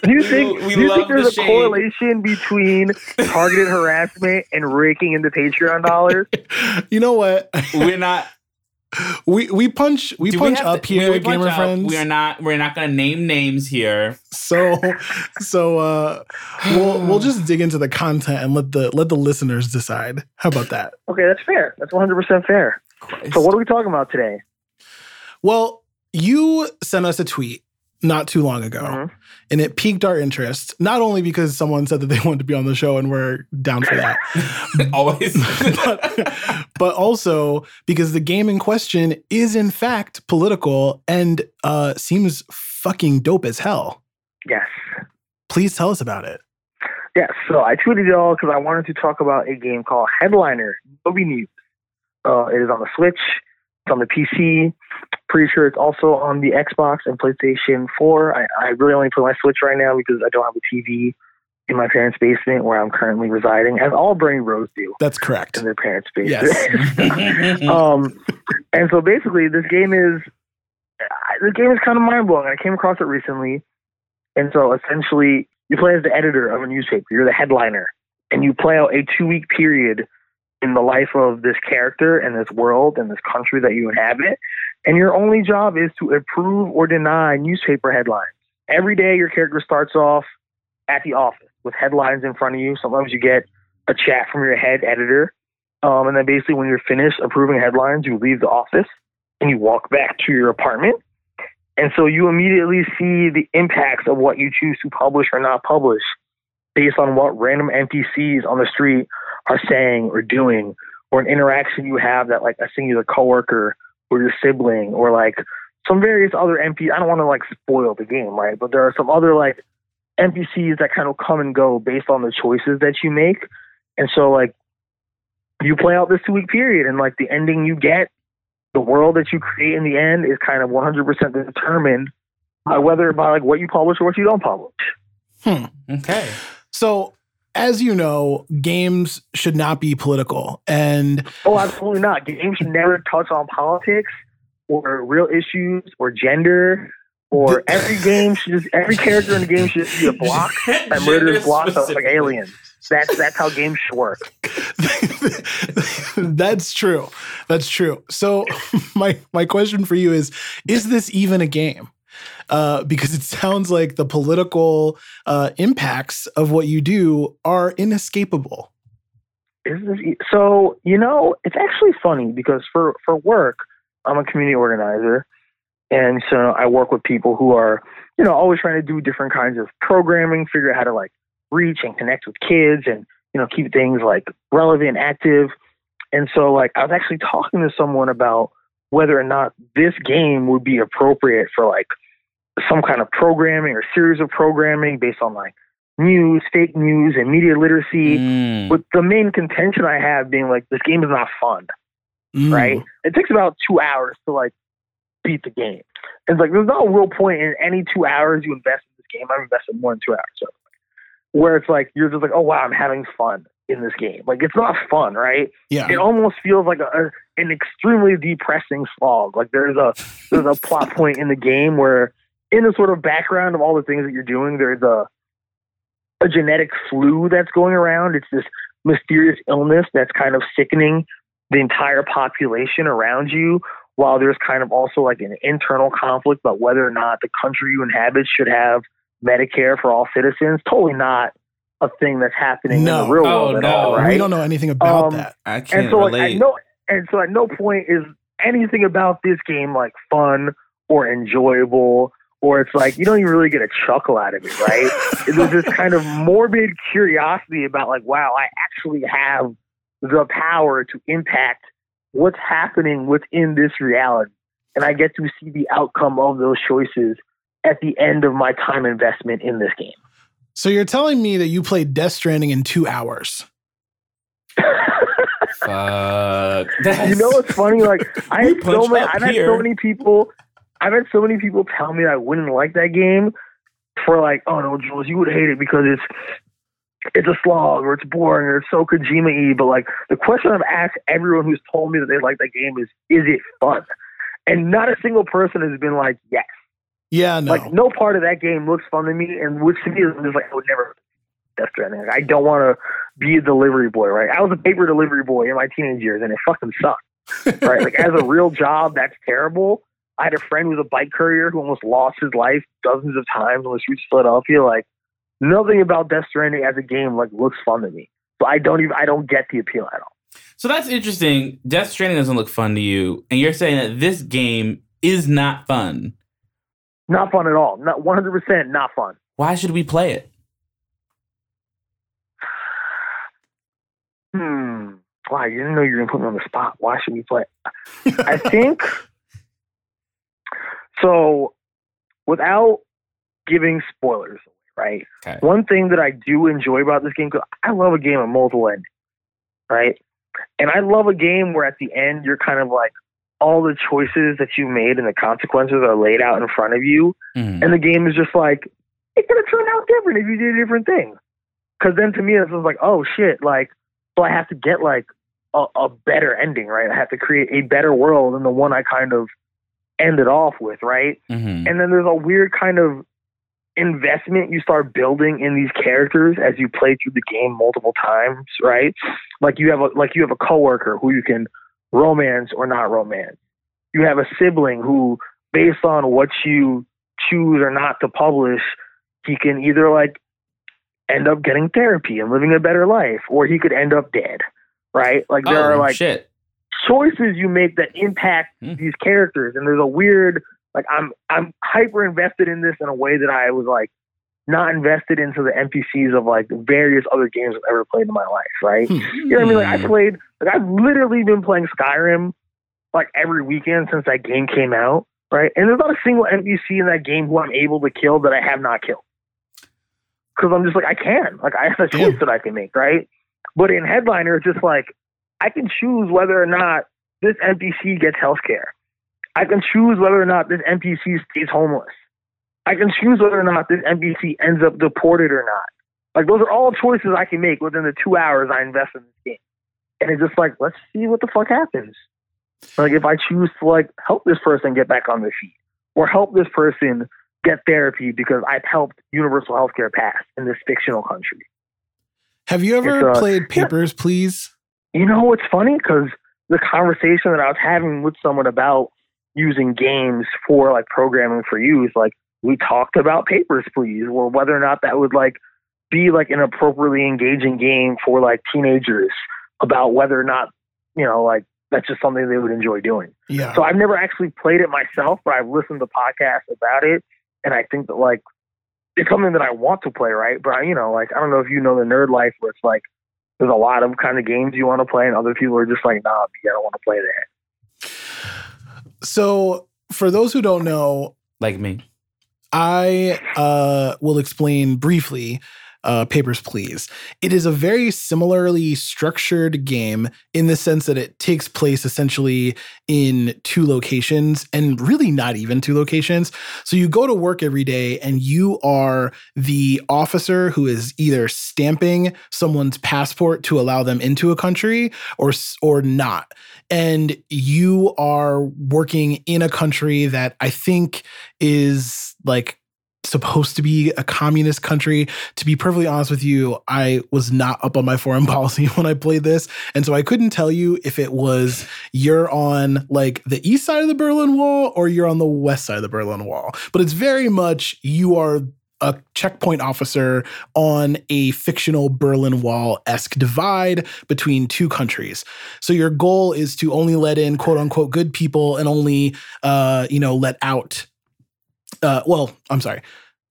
do you think there's a correlation between targeted harassment and raking into Patreon dollars? You know what? We're not. We punch up here, Gamer Friends. We're not gonna name names here. So we'll just dig into the content and let the listeners decide. How about that? Okay, that's fair. That's 100% fair. Christ. So what are we talking about today? Well, you sent us a tweet not too long ago, and it piqued our interest. Not only because someone said that they wanted to be on the show, and we're down for that, always, but also because the game in question is in fact political and seems fucking dope as hell. Yes. Please tell us about it. Yes. So I tweeted y'all because I wanted to talk about a game called Headliner. Nobody knew. It is on the Switch. It's on the PC. Pretty sure it's also on the Xbox and PlayStation 4. I really only play my Switch right now because I don't have a TV in my parents' basement where I'm currently residing, as all Bernie bros do. That's correct. In their parents' basement. Yes. And so basically, this game is kind of mind-blowing. I came across it recently. And so essentially, you play as the editor of a newspaper. You're the headliner. And you play out a 2-week period in the life of this character and this world and this country that you inhabit. And your only job is to approve or deny newspaper headlines. Every day, your character starts off at the office with headlines in front of you. Sometimes you get a chat from your head editor. And then basically when you're finished approving headlines, you leave the office and you walk back to your apartment. And so you immediately see the impacts of what you choose to publish or not publish based on what random NPCs on the street are saying or doing, or an interaction you have that a singular coworker or your sibling or some various other NPCs. I don't want to spoil the game, right? But there are some other NPCs that kind of come and go based on the choices that you make. And so you play out this 2-week period, and like the ending you get, the world that you create in the end is kind of 100% determined by whether by like what you publish or what you don't publish. Okay. So, as you know, games should not be political, and oh, absolutely not. Games should never touch on politics or real issues or gender. Or every game should just, every character in the game should just be a block that murders blocks of like aliens. That's how games should work. That's true. That's true. So my question for you is this even a game? Because it sounds like the political impacts of what you do are inescapable. So, you know, it's actually funny because for work, I'm a community organizer. And so I work with people who are, you know, always trying to do different kinds of programming, figure out how to like reach and connect with kids and, you know, keep things like relevant, active. And so like I was actually talking to someone about whether or not this game would be appropriate for like some kind of programming or series of programming based on like news, fake news, and media literacy. But the main contention I have being like, this game is not fun, right? It takes about 2 hours to like beat the game. It's like, there's no real point in any 2 hours you invest in this game. I've invested more than 2 hours. So, where it's like, you're just like, oh wow, I'm having fun in this game. Like, it's not fun, right? Yeah. It almost feels like an extremely depressing slog. Like there's a plot point in the game where in the sort of background of all the things that you're doing, there's a genetic flu that's going around. It's this mysterious illness that's kind of sickening the entire population around you, while there's kind of also like an internal conflict about whether or not the country you inhabit should have Medicare for all citizens. Totally not a thing that's happening in the real world at all, right? We don't know anything about that. I can't relate. So at no point is anything about this game like fun or enjoyable, or it's like you don't even really get a chuckle out of it, right? There's this kind of morbid curiosity about like, wow, I actually have the power to impact what's happening within this reality. And I get to see the outcome of those choices at the end of my time investment in this game. So you're telling me that you played Death Stranding in 2 hours? You know what's funny? Like I've had so many people tell me that I wouldn't like that game for like, oh no, Jules, you would hate it because it's a slog, or it's boring, or it's so Kojima-y. But like the question I've asked everyone who's told me that they like that game is it fun? And not a single person has been like, yes. Yeah, no. Like no part of that game looks fun to me, and which to me is like I would never Death Stranding. Like, I don't want to be a delivery boy, right? I was a paper delivery boy in my teenage years, and it fucking sucked, right? Like as a real job, that's terrible. I had a friend who was a bike courier who almost lost his life dozens of times on the streets of Philadelphia, like. Nothing about Death Stranding as a game like looks fun to me. So I don't get the appeal at all. So that's interesting. Death Stranding doesn't look fun to you, and you're saying that this game is not fun. Not fun at all. Not 100% not fun. Why should we play it? Wow, you didn't know you were going to put me on the spot. Why should we play it? I think so. Without giving spoilers. Right. Okay. One thing that I do enjoy about this game, because I love a game of multiple endings, right? And I love a game where at the end you're kind of like all the choices that you made and the consequences are laid out in front of you, and the game is just like it could have turned out different if you did a different thing. Because then to me it's like, oh shit, like so I have to get like a better ending, right? I have to create a better world than the one I kind of ended off with, right? And then there's a weird kind of investment you start building in these characters as you play through the game multiple times, right? Like you have a coworker who you can romance or not romance. You have a sibling who, based on what you choose or not to publish, he can either like end up getting therapy and living a better life, or he could end up dead, right? Like there are like choices you make that impact these characters, and there's a weird. Like I'm hyper invested in this in a way that I was like not invested into the NPCs of like various other games I've ever played in my life, right? You know what I mean? Like I've literally been playing Skyrim like every weekend since that game came out, right? And there's not a single NPC in that game who I'm able to kill that I have not killed. Because I'm just like I have a choice that I can make, right? But in Headliner, it's just like I can choose whether or not this NPC gets healthcare. I can choose whether or not this NPC stays homeless. I can choose whether or not this NPC ends up deported or not. Like, those are all choices I can make within the 2 hours I invest in this game. And it's just like, let's see what the fuck happens. Like, if I choose to, like, help this person get back on their feet, or help this person get therapy because I've helped universal healthcare pass in this fictional country. Have you ever played Papers, Please? You know what's funny? Because the conversation that I was having with someone about using games for, like, programming for use, like, we talked about Papers, Please, or whether or not that would, like, be, like, an appropriately engaging game for, like, teenagers, about whether or not, you know, like, that's just something they would enjoy doing. Yeah. So I've never actually played it myself, but I've listened to podcasts about it. And I think that, like, it's something that I want to play, right? But, you know, like, I don't know if you know the nerd life where it's like, there's a lot of kind of games you want to play and other people are just like, nah, I don't want to play that. So for those who don't know, like me, I will explain briefly Papers, Please. It is a very similarly structured game in the sense that it takes place essentially in two locations, and really not even two locations. So you go to work every day and you are the officer who is either stamping someone's passport to allow them into a country or not. And you are working in a country that I think is like supposed to be a communist country. To be perfectly honest with you, I was not up on my foreign policy when I played this. And so I couldn't tell you if it was you're on like the east side of the Berlin Wall or you're on the west side of the Berlin Wall. But it's very much you are a checkpoint officer on a fictional Berlin Wall-esque divide between two countries. So your goal is to only let in quote unquote good people and only, let out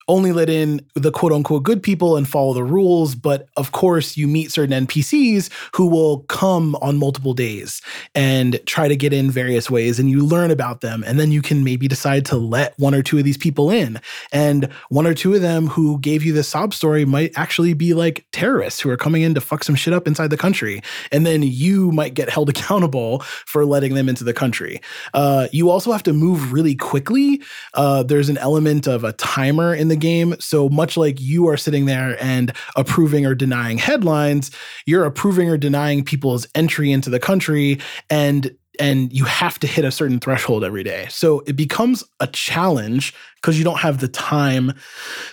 only let in the quote-unquote good people and follow the rules, but of course you meet certain NPCs who will come on multiple days and try to get in various ways, and you learn about them, and then you can maybe decide to let one or two of these people in. And one or two of them who gave you the sob story might actually be like terrorists who are coming in to fuck some shit up inside the country, and then you might get held accountable for letting them into the country. You also have to move really quickly. There's an element of a timer in the game. So much like you are sitting there and approving or denying headlines, you're approving or denying people's entry into the country, and you have to hit a certain threshold every day. So it becomes a challenge because you don't have the time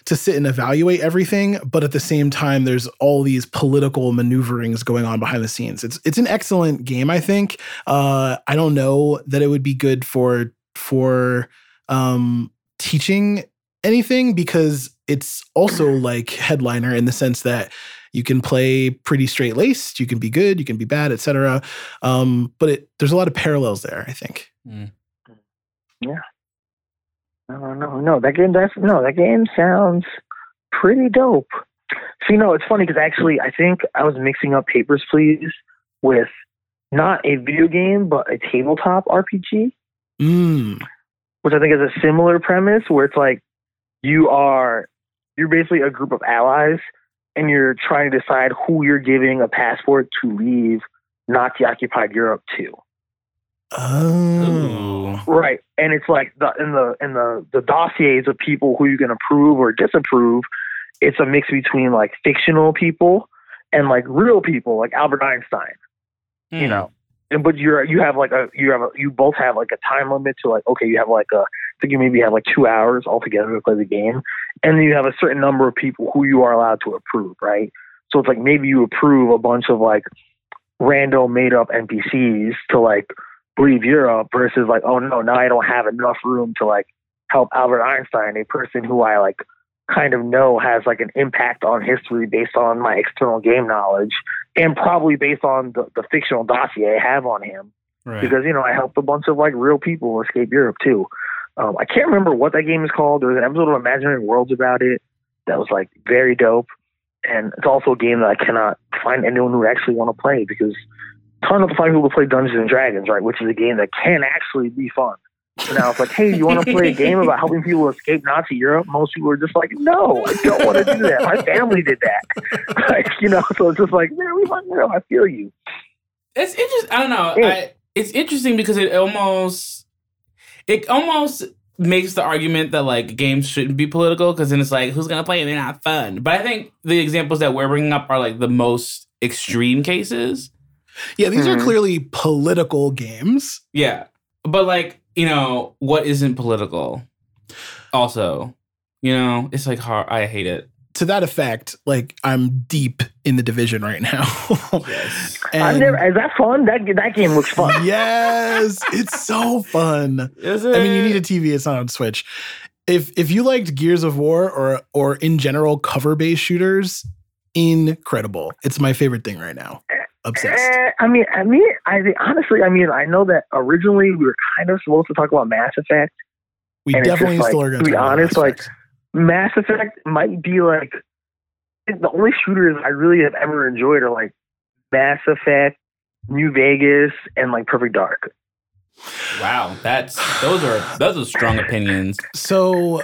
to sit and evaluate everything. But at the same time, there's all these political maneuverings going on behind the scenes. It's an excellent game, I think. I don't know that it would be good for teaching anything, because it's also like Headliner in the sense that you can play pretty straight-laced, you can be good, you can be bad, etc. But there's a lot of parallels there, I think. Mm. Yeah. That game sounds pretty dope. So, you know, it's funny because actually I think I was mixing up Papers, Please with not a video game, but a tabletop RPG, which I think is a similar premise where it's like, you're basically a group of allies, and you're trying to decide who you're giving a passport to leave Nazi-occupied Europe to. Oh, right. And it's like in the dossiers of people who you can approve or disapprove. It's a mix between like fictional people and like real people, like Albert Einstein. Mm. You know, but you both have like a time limit to like, okay, you have like a. I think you maybe have like 2 hours altogether to play the game. And then you have a certain number of people who you are allowed to approve, right? So it's like maybe you approve a bunch of like random made up NPCs to like leave Europe versus like, oh no, now I don't have enough room to like help Albert Einstein, a person who I like kind of know has like an impact on history based on my external game knowledge and probably based on the fictional dossier I have on him. Right. Because, you know, I helped a bunch of like real people escape Europe too. I can't remember what that game is called. There was an episode of Imaginary Worlds about it that was like very dope. And it's also a game that I cannot find anyone who actually want to play, because a ton of the fun people play Dungeons and Dragons, right? Which is a game that can actually be fun. So now it's like, hey, you want to play a game about helping people escape Nazi Europe? Most people are just like, no, I don't want to do that. My family did that. Like, you know, so it's just like, man, I feel you. It's interesting. I don't know. It's interesting because it almost makes the argument that like games shouldn't be political, because then it's like, who's gonna play it? They're not fun. But I think the examples that we're bringing up are like the most extreme cases. Yeah, these are clearly political games. Yeah, but like, you know, what isn't political? Also, you know, it's like hard. I hate it. To that effect, like, I'm deep in The Division right now. Yes. Is that fun? That game looks fun. Yes, it's so fun. Is it? I mean, you need a TV. It's not on Switch. If you liked Gears of War or in general cover-based shooters, incredible. It's my favorite thing right now. Obsessed. I mean, honestly, I know that originally we were kind of supposed to talk about Mass Effect. We definitely still are going to talk about Mass Effect. To be honest, like, Mass Effect might be like the only shooters I really have ever enjoyed are like Mass Effect, New Vegas, and like Perfect Dark. Wow, those are strong opinions. So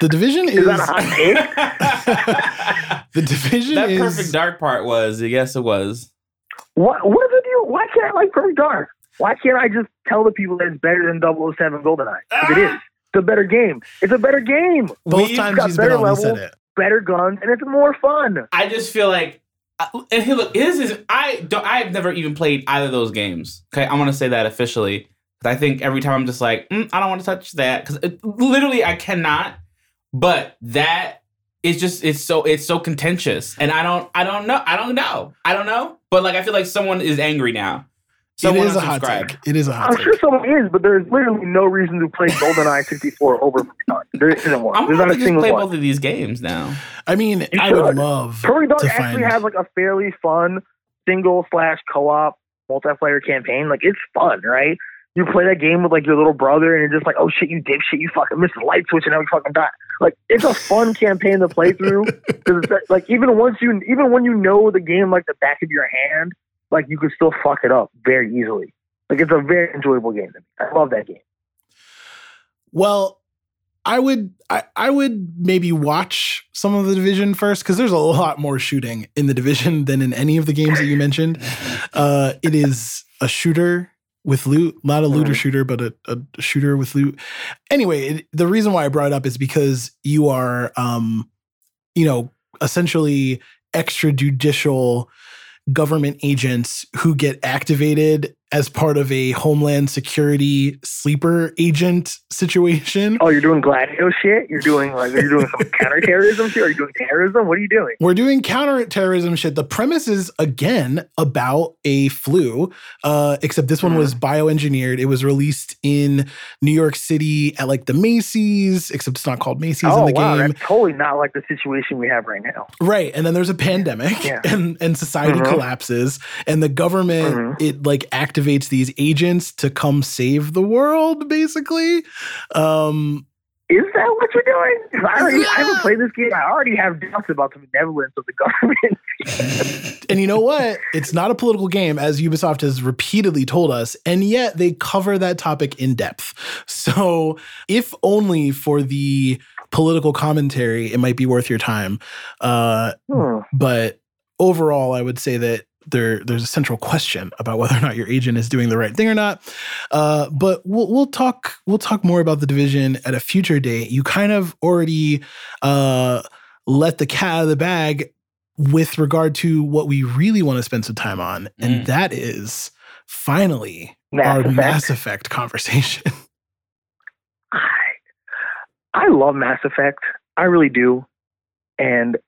The Division is that a hot take? The Division that is Perfect Dark part was, yes it was. What is the deal? Why can't I like Perfect Dark? Why can't I just tell the people that it's better than 007 GoldenEye? Because it is. It's a better game. It's a better game. Both times he's been on, he said it. Better guns, and it's more fun. I just feel like, and hey, look, I've never even played either of those games. Okay, I want to say that officially. I think every time I'm just like, I don't want to touch that because literally I cannot. But that is just it's so contentious, and I don't know. But like I feel like someone is angry now. It is a hot take. I'm sure someone is, but there's literally no reason to play GoldenEye 64 over Perfect Dark. There isn't one. There's not a single one. I'm going to play both of these games now. I mean, I would love Perfect Dark actually has like a fairly fun single/co-op multiplayer campaign. Like, it's fun, right? You play that game with like your little brother, and you're just like, oh shit, you dipshit, you fucking missed the light switch, and now you fucking die. Like, it's a fun campaign to play through. Because like even when you know the game like the back of your hand, like, you could still fuck it up very easily. Like, it's a very enjoyable game to me. I love that game. Well, I would maybe watch some of The Division first, because there's a lot more shooting in The Division than in any of the games that you mentioned. It is a shooter with loot. Not a looter shooter, but a shooter with loot. Anyway, the reason why I brought it up is because you are, you know, essentially extrajudicial government agents who get activated as part of a Homeland Security sleeper agent situation. Oh, you're doing Gladio shit? You're doing some counterterrorism shit? Are you doing terrorism? What are you doing? We're doing counterterrorism shit. The premise is, again, about a flu, except this one was bioengineered. It was released in New York City at like the Macy's, except it's not called Macy's in the game. That's totally not like the situation we have right now. Right. And then there's a pandemic and society collapses, and the government, it like activates these agents to come save the world, basically. Is that what you're doing? I haven't played this game. I already have doubts about the benevolence of the government. And you know what? It's not a political game, as Ubisoft has repeatedly told us, and yet they cover that topic in depth. So if only for the political commentary, it might be worth your time. But overall, I would say that there's a central question about whether or not your agent is doing the right thing or not. But we'll talk more about The Division at a future date. You kind of already let the cat out of the bag with regard to what we really want to spend some time on. And that is finally our Mass Effect conversation. I love Mass Effect. I really do. And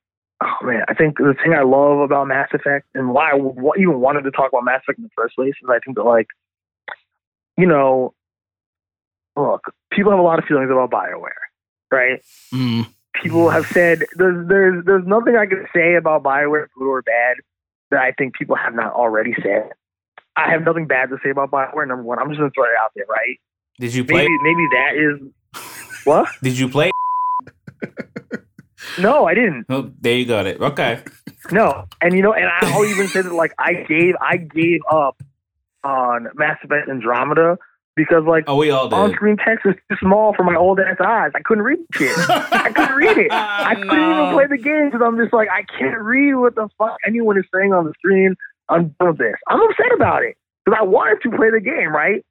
oh man, I think the thing I love about Mass Effect and why I even wanted to talk about Mass Effect in the first place is I think that, like, you know, look, people have a lot of feelings about BioWare, right? People have said there's nothing I can say about BioWare, good or bad, that I think people have not already said. I have nothing bad to say about BioWare. Number one, I'm just gonna throw it out there, right? Did you play? Maybe that is what? Did you play? No, I didn't. Oh, there you got it. Okay. No, and you know, and I'll even say that, like, I gave up on Mass Effect Andromeda because, like, we all did. On-screen text was too small for my old ass eyes. I couldn't read shit. I couldn't read it. I couldn't even play the game because I'm just like, I can't read what the fuck anyone is saying on the screen. unveil this. I'm upset about it because I wanted to play the game, right?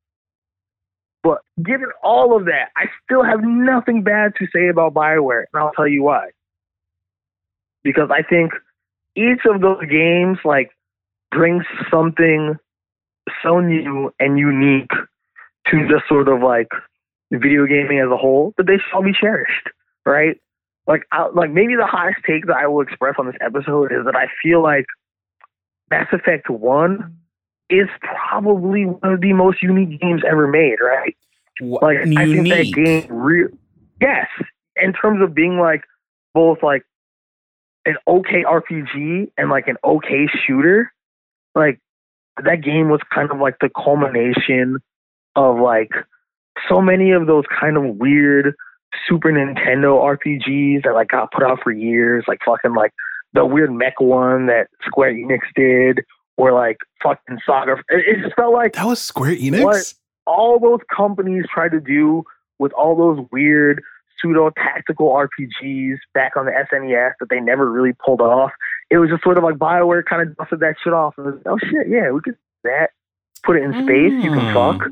But given all of that, I still have nothing bad to say about BioWare, and I'll tell you why. Because I think each of those games like brings something so new and unique to just sort of like video gaming as a whole that they should all be cherished, right? Like maybe the highest take that I will express on this episode is that I feel like Mass Effect 1 is probably one of the most unique games ever made, right? Like unique. I think that game yes, in terms of being like both like an okay RPG and like an okay shooter, like that game was kind of like the culmination of like so many of those kind of weird Super Nintendo RPGs that like got put out for years, like fucking like the weird mech one that Square Enix did, or like fucking Saga. It just felt like that was Square Enix. What all those companies tried to do with all those weird pseudo tactical RPGs back on the SNES that they never really pulled off. It was just sort of like BioWare kind of dusted that shit off and was, oh shit, yeah, we could do that. Put it in space. You can fuck.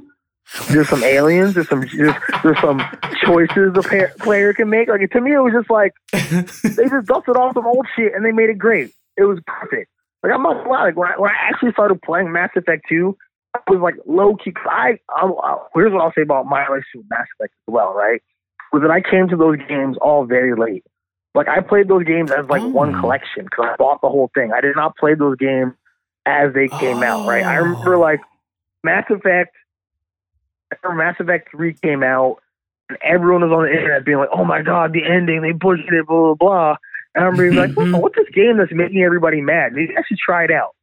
There's some aliens. There's some choices the player can make. Like to me, it was just like they just dusted off some old shit and they made it great. It was perfect. Like I'm not lying. Like, when I actually started playing Mass Effect 2, I was like low key. Here's what I'll say about my relationship with Mass Effect as well, right? Was that I came to those games all very late. Like I played those games as like one collection because I bought the whole thing. I did not play those games as they came out, right? I remember like Mass Effect. After Mass Effect 3 came out, and everyone was on the internet being like, oh my god, the ending, they pushed it, blah, blah, blah. And I remember like, what's this game that's making everybody mad? They actually tried it out.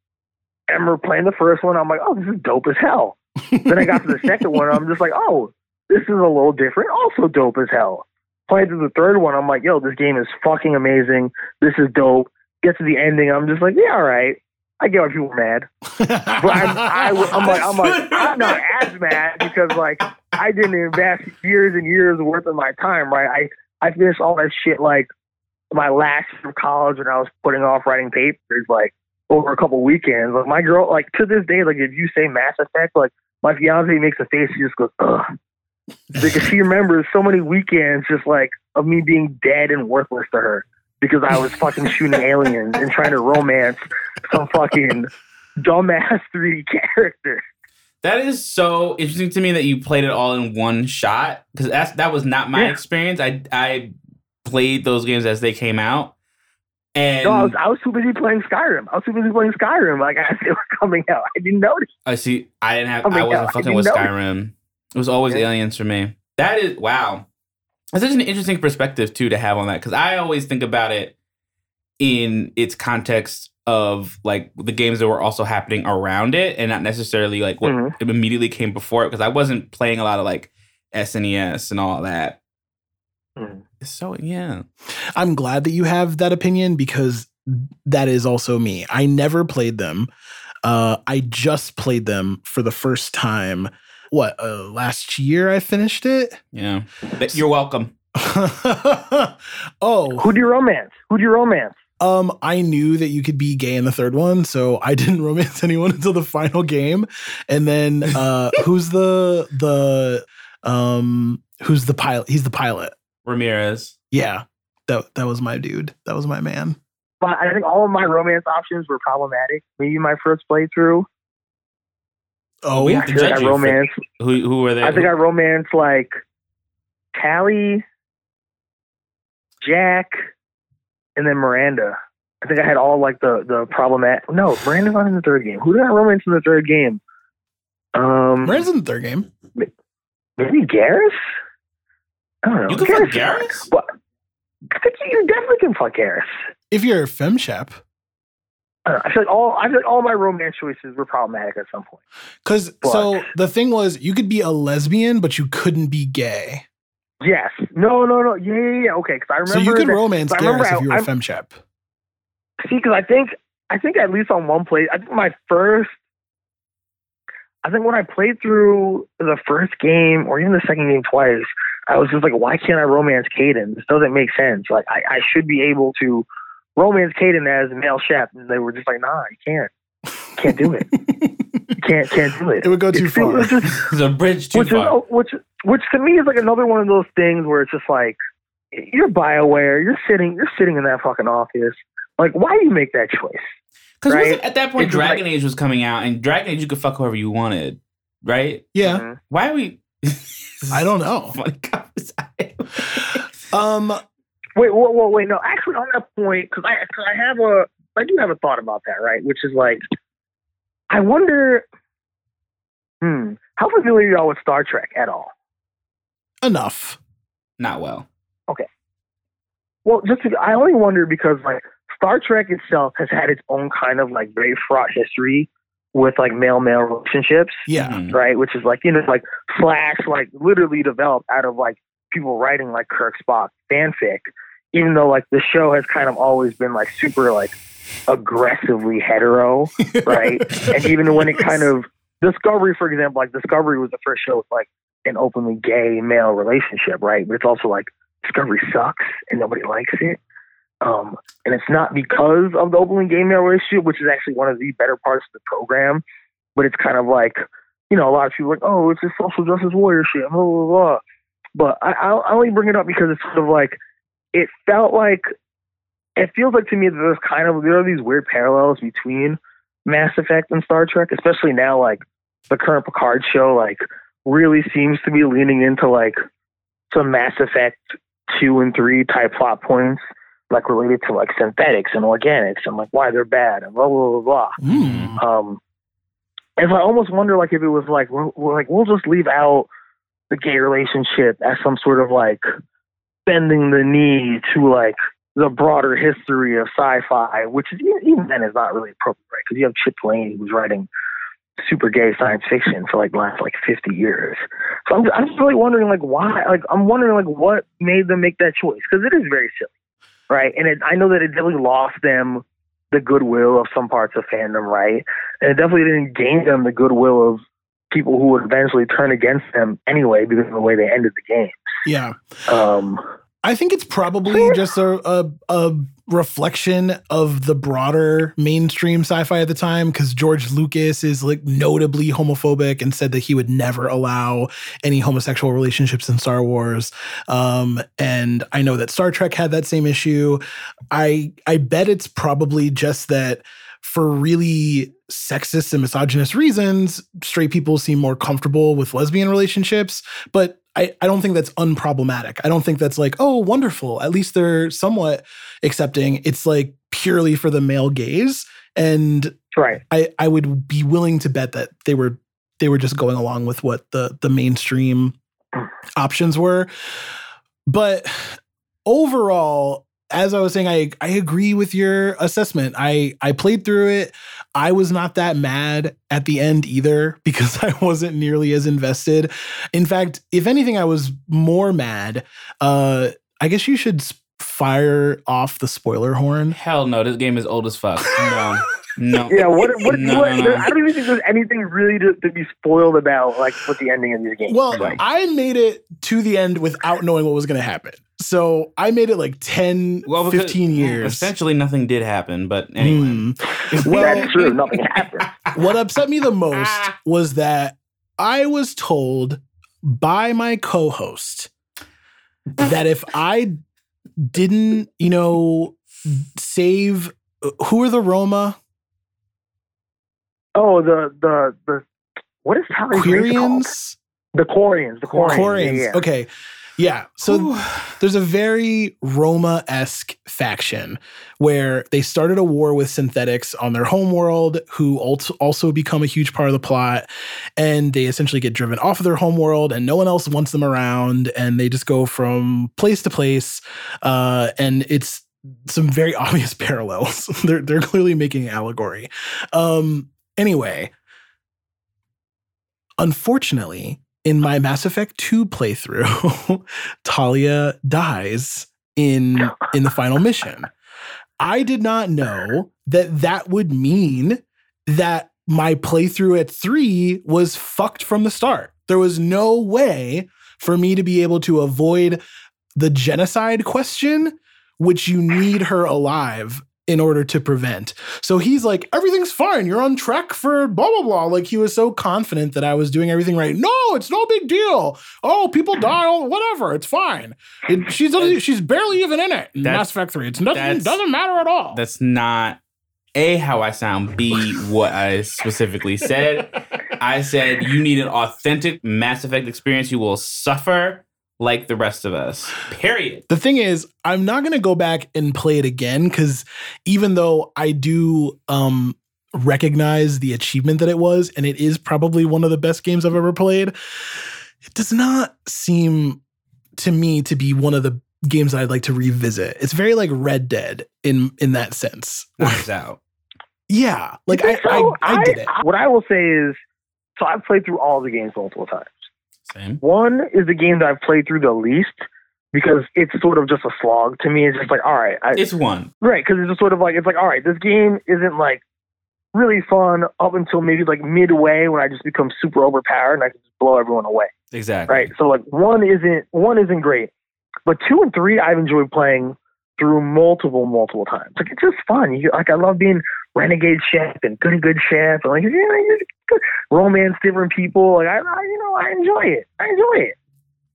And I remember playing the first one, I'm like, oh, this is dope as hell. Then I got to the second one, I'm just like, oh, this is a little different, also dope as hell. Played to the third one, I'm like, yo, this game is fucking amazing, this is dope. Get to the ending, I'm just like, yeah, alright. I get why people are mad, but I'm not as mad because like I didn't invest years and years worth of my time, right? I finished all that shit like my last year of college when I was putting off writing papers like over a couple weekends. Like my girl, like to this day, like if you say Mass Effect, like my fiance makes a face, she just goes ugh, because she remembers so many weekends just like of me being dead and worthless to her. Because I was fucking shooting aliens and trying to romance some fucking dumbass 3D character. That is so interesting to me that you played it all in one shot. Because that was not my experience. I played those games as they came out. And no, I was too busy playing Skyrim. Like as they were coming out. I didn't notice. I see. I wasn't fucking with Skyrim. It was always aliens for me. That is, wow. That's such an interesting perspective, too, to have on that, because I always think about it in its context of, like, the games that were also happening around it and not necessarily, like, what immediately came before it, because I wasn't playing a lot of, like, SNES and all that. Mm. So, yeah. I'm glad that you have that opinion because that is also me. I never played them. I just played them for the first time. Last year I finished it? Yeah. You're welcome. Oh. Who'd you romance? I knew that you could be gay in the third one, so I didn't romance anyone until the final game. And then who's the pilot? He's the pilot. Ramirez. Yeah. That was my dude. That was my man. But I think all of my romance options were problematic. Maybe my first playthrough. Oh, we have to judge you. Who were they? I think I romanced like Callie, Jack, and then Miranda. I think I had all like the problematic. No, Miranda's not in the third game. Who did I romance in the third game? Miranda's in the third game. Maybe Garrus? I don't know. You can fuck Garrus? What? I think you definitely can fuck Garrus. If you're a femshap. I feel like all my romance choices were problematic at some point. So the thing was, you could be a lesbian, but you couldn't be gay. Yes. No. Yeah. Okay. Because I remember. So you could romance Garrus if you were a femchap. See, because I think at least on one play, I think when I played through the first game or even the second game twice, I was just like, why can't I romance Caden? This doesn't make sense. Like I should be able to romance Caden as male chef, and they were just like, nah, you can't. Can't do it. Can't do it. It would go too far. It's a bridge too far. Which to me is like another one of those things where it's just like, you're BioWare. You're sitting in that fucking office. Like, why do you make that choice? Because right? At that point, Dragon Age was coming out, and Dragon Age you could fuck whoever you wanted, right? Yeah. Mm-hmm. Why are we? I don't know. Wait. No, actually, on that point, because I do have a thought about that, right? Which is like, I wonder, how familiar y'all with Star Trek at all? Enough. Not well. Okay. Well, I only wonder because like Star Trek itself has had its own kind of like very fraught history with like male-male relationships. Yeah. Right? Which is like, you know, like Flash like literally developed out of like people writing like Kirk Spock fanfic, even though like the show has kind of always been like super like aggressively hetero, right? And even when it kind of Discovery, for example, like Discovery was the first show with like an openly gay male relationship, right? But it's also like Discovery sucks and nobody likes it. And it's not because of the openly gay male relationship, which is actually one of the better parts of the program. But it's kind of like, you know, a lot of people are like, oh, it's this social justice warrior shit, blah, blah, blah. But I only bring it up because it's sort of like, it feels like to me that there's kind of, there are these weird parallels between Mass Effect and Star Trek, especially now, like the current Picard show, like really seems to be leaning into like some Mass Effect 2 and 3 type plot points, like related to like synthetics and organics and like why they're bad and blah, blah, blah, blah. And so I almost wonder like if it was like, we'll just leave out the gay relationship as some sort of like bending the knee to like the broader history of sci-fi, which is, even then is not really appropriate, right? Because you have Chip Laney who's writing super gay science fiction for like last like 50 years. So I'm just really wondering like why, like I'm wondering like what made them make that choice, because it is very silly, right? And I know that it definitely lost them the goodwill of some parts of fandom, right? And it definitely didn't gain them the goodwill of people who would eventually turn against them anyway because of the way they ended the game. Yeah. I think it's probably just a reflection of the broader mainstream sci-fi at the time, because George Lucas is like notably homophobic and said that he would never allow any homosexual relationships in Star Wars. And I know that Star Trek had that same issue. I bet it's probably just that for really sexist and misogynist reasons, straight people seem more comfortable with lesbian relationships, but I don't think that's unproblematic. I don't think that's like, oh, wonderful, at least they're somewhat accepting. It's like purely for the male gaze. And right. I would be willing to bet that they were just going along with what the mainstream options were. But overall, as I was saying, I agree with your assessment. I played through it. I was not that mad at the end either, because I wasn't nearly as invested. In fact, if anything, I was more mad. I guess you should fire off the spoiler horn. Hell no, this game is old as fuck. No. No. Yeah, what, I don't even think there's anything really to be spoiled about, like, what the ending of your game is. Well, like, I made it to the end without knowing what was going to happen. So I made it like 15 years. Essentially nothing did happen, but anyway. Well, that's true, nothing happened. What upset me the most was that I was told by my co-host that if I didn't, you know, save... Who are the Roma? Oh, the what is how Quirians? The Quirians. Yeah. Okay. Yeah. So there's a very Roma-esque faction where they started a war with synthetics on their homeworld, who also become a huge part of the plot, and they essentially get driven off of their homeworld, and no one else wants them around, and they just go from place to place, and it's some very obvious parallels. They're clearly making allegory. Anyway, unfortunately, in my Mass Effect 2 playthrough, Talia dies in the final mission. I did not know that would mean that my playthrough at 3 was fucked from the start. There was no way for me to be able to avoid the genocide question, which you need her alive in order to prevent. So he's like, everything's fine. You're on track for blah, blah, blah. Like, he was so confident that I was doing everything right. No, it's no big deal. Oh, people die. Oh, whatever. It's fine. She's barely even in it in Mass Effect 3. It doesn't matter at all. That's not, A, how I sound, B, what I specifically said. I said, you need an authentic Mass Effect experience. You will suffer like the rest of us, period. The thing is, I'm not going to go back and play it again, because even though I do recognize the achievement that it was, and it is probably one of the best games I've ever played, it does not seem to me to be one of the games I'd like to revisit. It's very like Red Dead in that sense. Knives Out. Yeah. Like, I did it. What I will say is, so I've played through all the games multiple times. Same. One is the game that I've played through the least, because it's sort of just a slog to me. It's just like, all right. It's one. Right, because it's just sort of like, it's like, all right, this game isn't like really fun up until maybe like midway when I just become super overpowered and I can just blow everyone away. Exactly. Right, so like one isn't great. But 2 and 3 I've enjoyed playing through multiple times. Like, it's just fun. I love being renegade chef and good chef, and like, you know, good romance different people. Like, I enjoy it.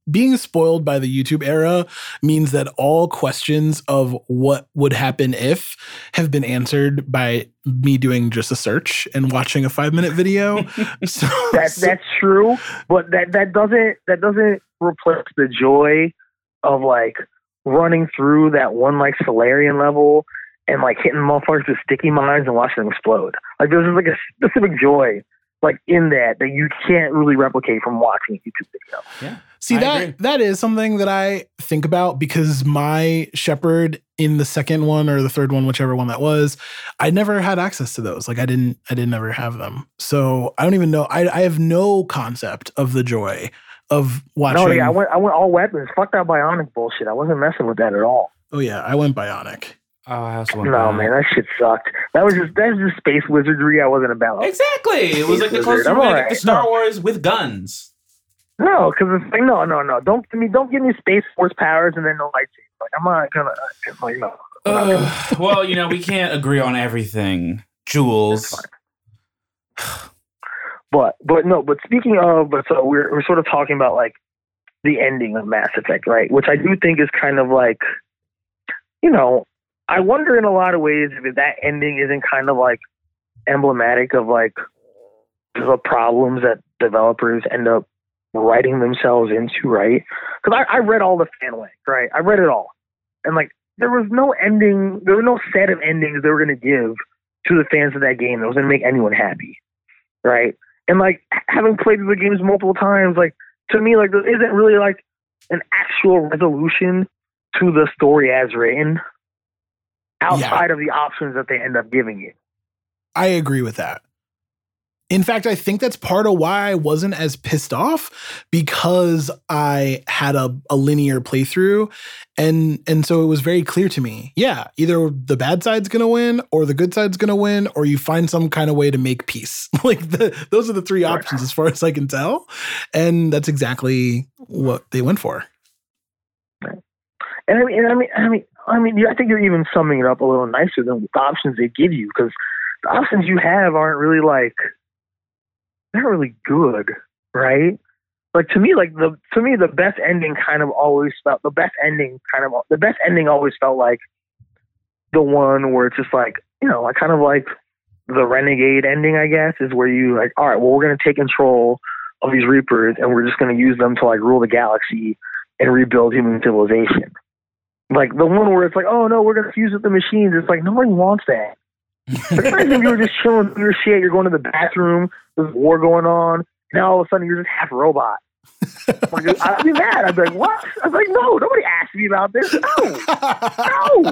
Being spoiled by the YouTube era means that all questions of what would happen if have been answered by me doing just a search and watching a 5-minute video. So, that's true, but that doesn't replace the joy of like running through that one like Solarian level and like hitting motherfuckers with sticky mines and watching them explode. Like, there's just like a specific joy like in that you can't really replicate from watching a YouTube video. Yeah. See, that is something that I think about, because my shepherd in the second one or the third one, whichever one that was, I never had access to those. Like, I didn't ever have them. So I don't even know. I have no concept of the joy of watching. No, yeah, I went all weapons. Fuck that bionic bullshit. I wasn't messing with that at all. Oh yeah, I went bionic. Oh, I also want No, man, that shit sucked. That was just space wizardry I wasn't about. Exactly. It was like the closest right. to Star Wars with guns. No, because it's like, no. Don't give me Space Force powers and then no lightsaber. Like, I'm not going to, like, no. Well, you know, we can't agree on everything, Jules. But speaking of, so we're sort of talking about, like, the ending of Mass Effect, right? Which I do think is kind of like, you know, I wonder in a lot of ways if that ending isn't kind of like emblematic of like the problems that developers end up writing themselves into, right? Because I read all the fanfic, right? I read it all. And like, there was no ending, there were no set of endings they were going to give to the fans of that game that was going to make anyone happy, right? And like, having played the games multiple times, like, to me, like, there isn't really like an actual resolution to the story as written outside of the options that they end up giving you. I agree with that. In fact, I think that's part of why I wasn't as pissed off, because I had a linear playthrough. And so it was very clear to me, yeah, either the bad side's going to win or the good side's going to win, or you find some kind of way to make peace. Like, those are the three options as far as I can tell. And that's exactly what they went for. Right. And I mean, I think you're even summing it up a little nicer than the options they give you, because the options you have aren't really like, they're really good, right? Like, to me, the best ending always felt like the one where it's just like, you know, I kind of like the renegade ending, I guess, is where you like, all right, well, we're going to take control of these Reapers and we're just going to use them to like rule the galaxy and rebuild human civilization. Like, the one where it's like, oh, no, we're going to fuse with the machines. It's like, nobody wants that. Imagine if you were just chilling through your shit, you're going to the bathroom, there's war going on, now all of a sudden you're just half robot. Like, I'd be mad. I'd be like, what? I was like, no, nobody asked me about this. No.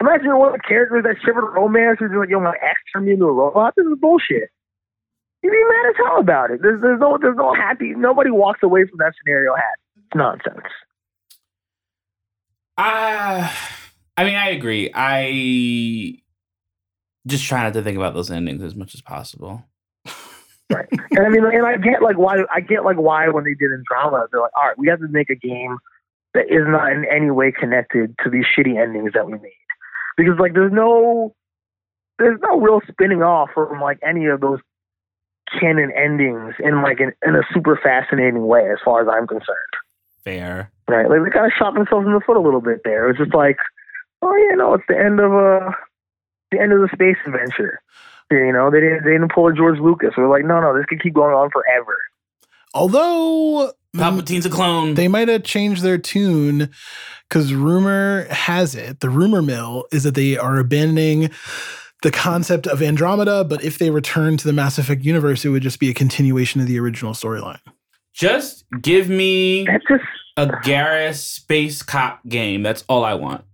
Imagine one of the characters that shivered romance who's like, yo, my ex turned me into a robot. This is bullshit. You'd be mad as hell about it. There's no happy. Nobody walks away from that scenario happy. It's nonsense. I mean, I agree. I just try not to think about those endings as much as possible. Right. And I mean, and I get like why when they did in drama, they're like, all right, we have to make a game that is not in any way connected to these shitty endings that we made. because like there's no real spinning off from like any of those canon endings in like in a super fascinating way as far as I'm concerned. Fair. Right. Like they kind of shot themselves in the foot a little bit there. It was just like, oh yeah, no, it's the end of the space adventure. You know, they didn't pull a George Lucas. They're like, no, this could keep going on forever. Although Palpatine's a clone. They might have changed their tune because rumor has it, the rumor mill is that they are abandoning the concept of Andromeda, but if they return to the Mass Effect universe, it would just be a continuation of the original storyline. Just give me a Garrus space cop game. That's all I want.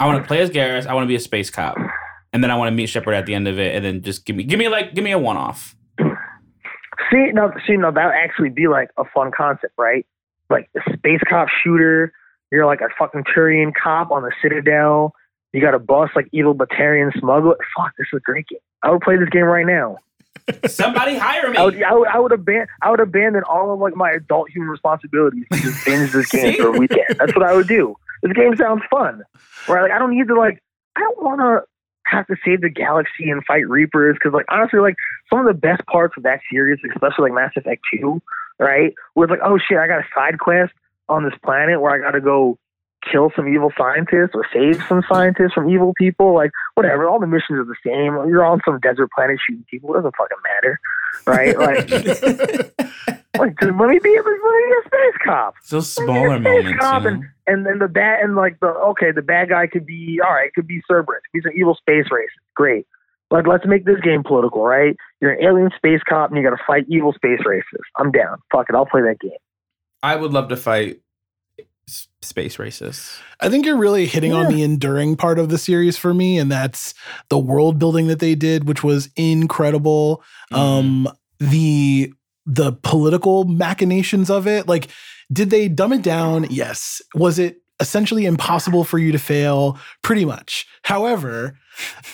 I want to play as Garrus. I want to be a space cop. And then I want to meet Shepard at the end of it, and then just give me a one-off. See, that would actually be like a fun concept, right? Like a space cop shooter. You're like a fucking Turian cop on the Citadel. You got to bust like evil Batarian smuggler. Fuck, this is a great game. I would play this game right now. Somebody hire me. I would abandon all of like my adult human responsibilities to just binge this game for a weekend. That's what I would do. This game sounds fun. Right? Like I don't want to have to save the galaxy and fight Reapers because like honestly like some of the best parts of that series, especially like Mass Effect 2, right, was like, oh shit, I got a side quest on this planet where I got to go kill some evil scientists or save some scientists from evil people, like whatever, all the missions are the same, you're on some desert planet shooting people, it doesn't fucking matter, right? Like just let me be a space cop. So smaller moments, cop, you know? And then the bad guy could be, all right, could be Cerberus. He's an evil space race. Great. Like, let's make this game political, right? You're an alien space cop and you got to fight evil space races. I'm down. Fuck it. I'll play that game. I would love to fight space races. I think you're really hitting on the enduring part of the series for me, and that's the world building that they did, which was incredible. Mm-hmm. The political machinations of it, like, did they dumb it down? Yes. Was it essentially impossible for you to fail? Pretty much. However,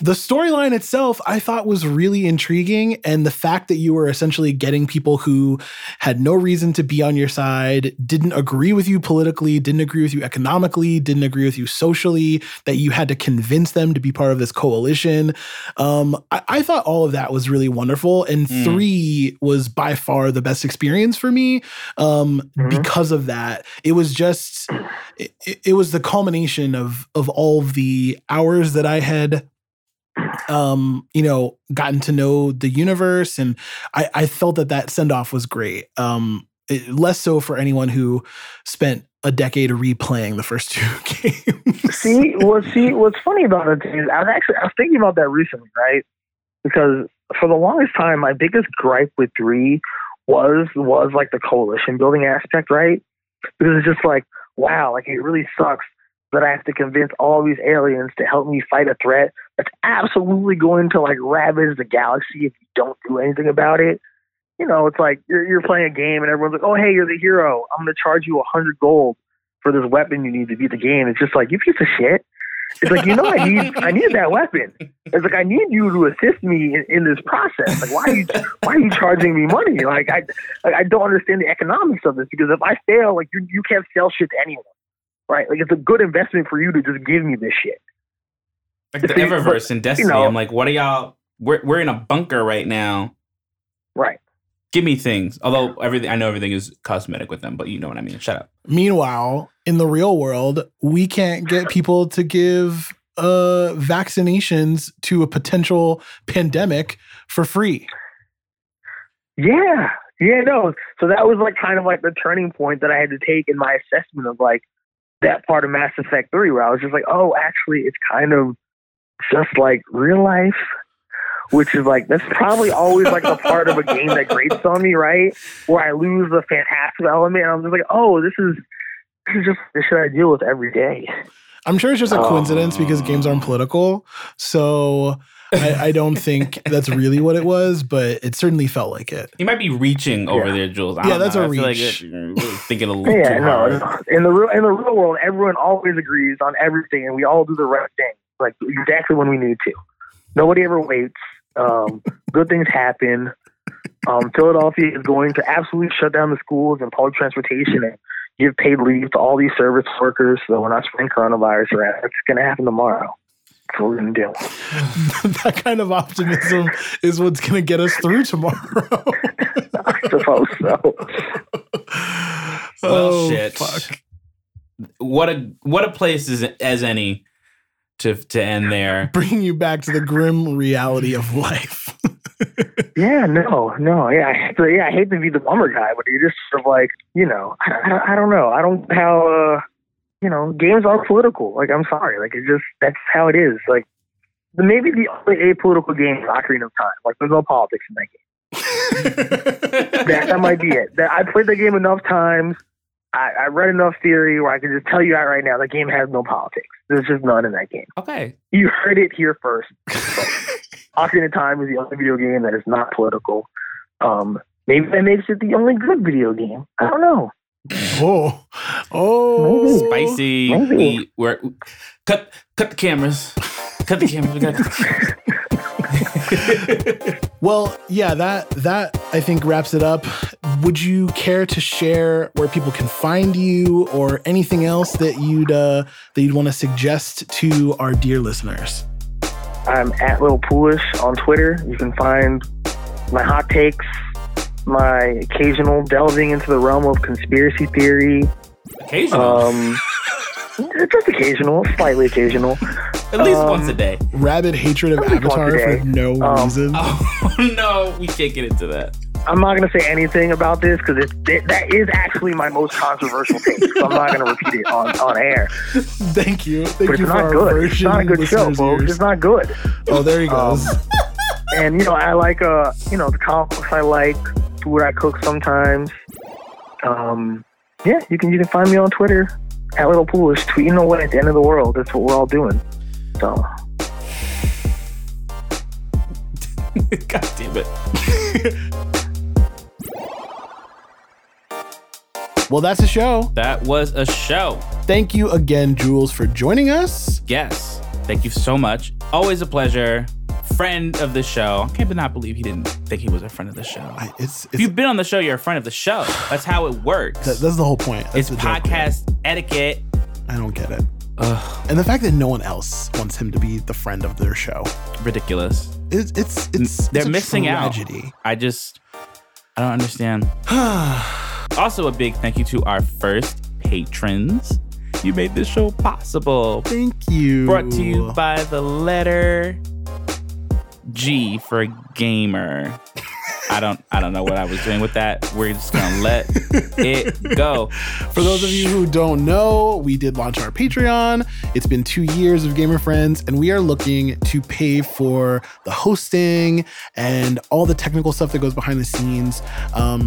the storyline itself I thought was really intriguing. And the fact that you were essentially getting people who had no reason to be on your side, didn't agree with you politically, didn't agree with you economically, didn't agree with you socially, that you had to convince them to be part of this coalition. I thought all of that was really wonderful. And 3 was by far the best experience for me because of that. It was just, it was the culmination of all of the hours that I had gotten to know the universe, and I felt that send-off was great. Less so for anyone who spent a decade replaying the first two games. See, what's funny about it is I was thinking about that recently, right? Because for the longest time, my biggest gripe with 3 was like the coalition building aspect, right? Because it's just like, wow, like it really sucks that I have to convince all these aliens to help me fight a threat that's absolutely going to like ravage the galaxy if you don't do anything about it. You know, it's like you're playing a game and everyone's like, oh, hey, you're the hero. I'm going to charge you 100 gold for this weapon you need to beat the game. It's just like, you piece of shit. It's like, you know, I need that weapon. It's like, I need you to assist me in this process. Like, why are you charging me money? Like, I don't understand the economics of this, because if I fail, like you can't sell shit to anyone. Right, like it's a good investment for you to just give me this shit. Like the Eververse in Destiny, you know, I'm like, what are y'all? We're in a bunker right now. Right. Give me things. Although everything is cosmetic with them, but you know what I mean. Shut up. Meanwhile, in the real world, we can't get people to give vaccinations to a potential pandemic for free. Yeah. Yeah. No. So that was like kind of like the turning point that I had to take in my assessment of like that part of Mass Effect 3, where I was just like, oh, actually, it's kind of just like real life, which is like, that's probably always like the part of a game that grates on me, right? Where I lose the fantastic element. And I'm just like, oh, this is just the shit I deal with every day. I'm sure it's just a coincidence because games aren't political. So I don't think that's really what it was, but it certainly felt like it. You might be reaching over there, Jules. I don't know. A reach. I feel like you're really thinking a little too hard. In the real world, everyone always agrees on everything, and we all do the right thing, like exactly when we need to. Nobody ever waits. Good things happen. Philadelphia is going to absolutely shut down the schools and public transportation and give paid leave to all these service workers so that we're not spreading coronavirus around. It's going to happen tomorrow. Jordan Dale. That kind of optimism is what's going to get us through tomorrow. I suppose so. Well, shit. Fuck. What a place as any to end there. Bringing you back to the grim reality of life. Yeah, I hate to be the bummer guy, but you're just sort of like, you know, I don't know. I don't know how, you know, games are political. Like, I'm sorry. Like, it just, that's how it is. Like, maybe the only apolitical game is Ocarina of Time. Like, there's no politics in that game. that might be it. I played the game enough times. I read enough theory where I can just tell you out right now, the game has no politics. There's just none in that game. Okay. You heard it here first. Ocarina of Time is the only video game that is not political. Maybe that makes it the only good video game. I don't know. Oh, spicy. Maybe. Cut the cameras. Cut the cameras. We got to cut the cameras. Well, yeah, that I think wraps it up. Would you care to share where people can find you or anything else that you'd want to suggest to our dear listeners? I'm at Lil Polish on Twitter. You can find my hot takes, my occasional delving into the realm of conspiracy theory. Occasional? Just occasional, slightly occasional. At least once a day. Rabid hatred of Avatar for no reason. Oh, no, we can't get into that. I'm not going to say anything about this because that is actually my most controversial take. So I'm not going to repeat it on air. Thank you. But it's not good. It's not a good show, folks. It's not good. Oh, there he goes. And, you know, I like, the comic books I like, food I cook sometimes. Yeah, you can find me on Twitter at Lil Polish, tweeting away at the end of the world. That's what we're all doing. So. God damn it. Well, that's a show. That was a show. Thank you again, Jules, for joining us. Yes. Thank you so much. Always a pleasure. Friend of the show. I cannot believe he didn't think he was a friend of the show. If you've been on the show, you're a friend of the show. That's how it works. That's the whole point. That's it's podcast etiquette. I don't get it. Ugh. And the fact that no one else wants him to be the friend of their show. Ridiculous. They're missing tragedy. Out. I don't understand. Also, a big thank you to our first patrons. You made this show possible. Thank you. Brought to you by the letter G for gamer. I don't know what I was doing with that. We're just going to let it go. For those of you who don't know, we did launch our Patreon. It's been 2 years of Gamer Friends, and we are looking to pay for the hosting and all the technical stuff that goes behind the scenes.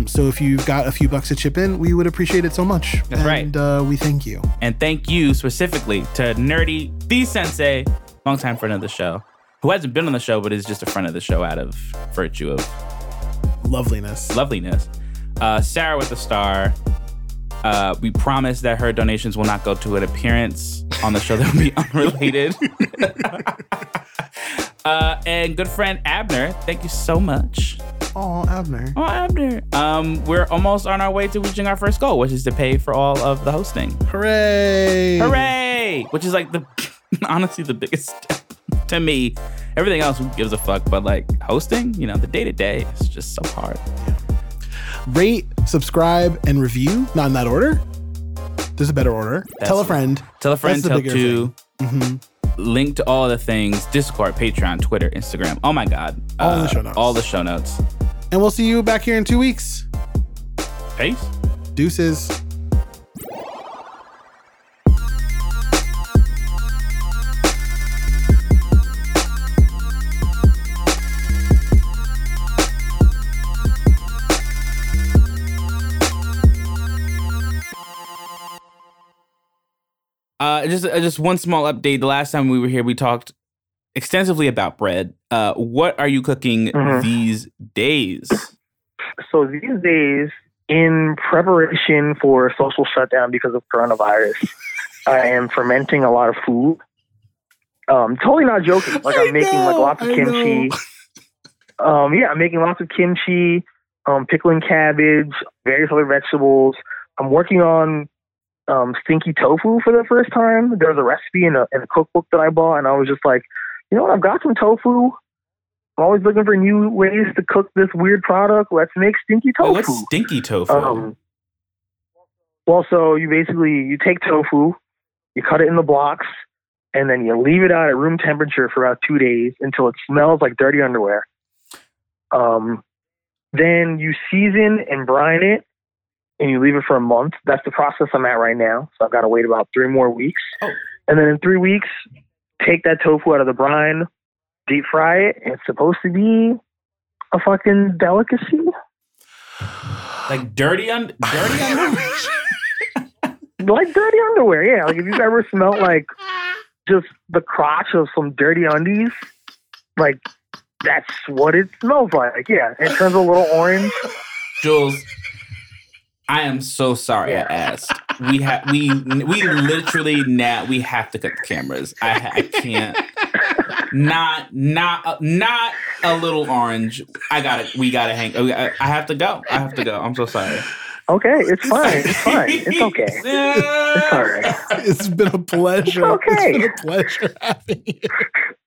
So if you've got a few bucks to chip in, we would appreciate it so much. That's right. And we thank you. And thank you specifically to Nerdy the Sensei, longtime friend of the show, who hasn't been on the show but is just a friend of the show out of virtue of Loveliness. Sarah with a star. We promise that her donations will not go to an appearance on the show that will be unrelated. And good friend Abner, thank you so much. Oh, Abner. We're almost on our way to reaching our first goal, which is to pay for all of the hosting. Hooray! Which is like honestly the biggest step. To me, everything else, who gives a fuck? But like hosting, you know, the day-to-day is just so hard. Yeah. Rate, subscribe, and review. Not in that order. There's a better order. Tell a friend, tell two. Mm-hmm. Link to all the things. Discord, Patreon, Twitter, Instagram. Oh my God. All the show notes. And we'll see you back here in 2 weeks. Peace. Deuces. Just one small update. The last time we were here, we talked extensively about bread. What are you cooking these days? So these days, in preparation for social shutdown because of coronavirus, I am fermenting a lot of food. Totally not joking. Like I'm making lots of kimchi. I'm making lots of kimchi, pickling cabbage, various other vegetables. I'm working on stinky tofu for the first time. There was a recipe in a cookbook that I bought, and I was just like, you know what? I've got some tofu. I'm always looking for new ways to cook this weird product. Let's make stinky tofu. Oh, what's stinky tofu? Well, so you take tofu, you cut it into blocks, and then you leave it out at room temperature for about 2 days until it smells like dirty underwear. Then you season and brine it, and you leave it for a month. That's the process I'm at right now. So I've got to wait about 3 more weeks. Oh. And then in 3 weeks, take that tofu out of the brine, deep fry it. It's supposed to be a fucking delicacy. Like dirty underwear? Like dirty underwear, yeah. Like if you've ever smelled like just the crotch of some dirty undies, like that's what it smells like. Yeah, it turns a little orange. Jules, I am so sorry I asked. We literally now we have to cut the cameras. I can't. Not a little orange. I got it. We gotta hang. I have to go. I'm so sorry. Okay, it's fine. It's okay. It's all right. It's been a pleasure. It's okay. It's been a pleasure having you.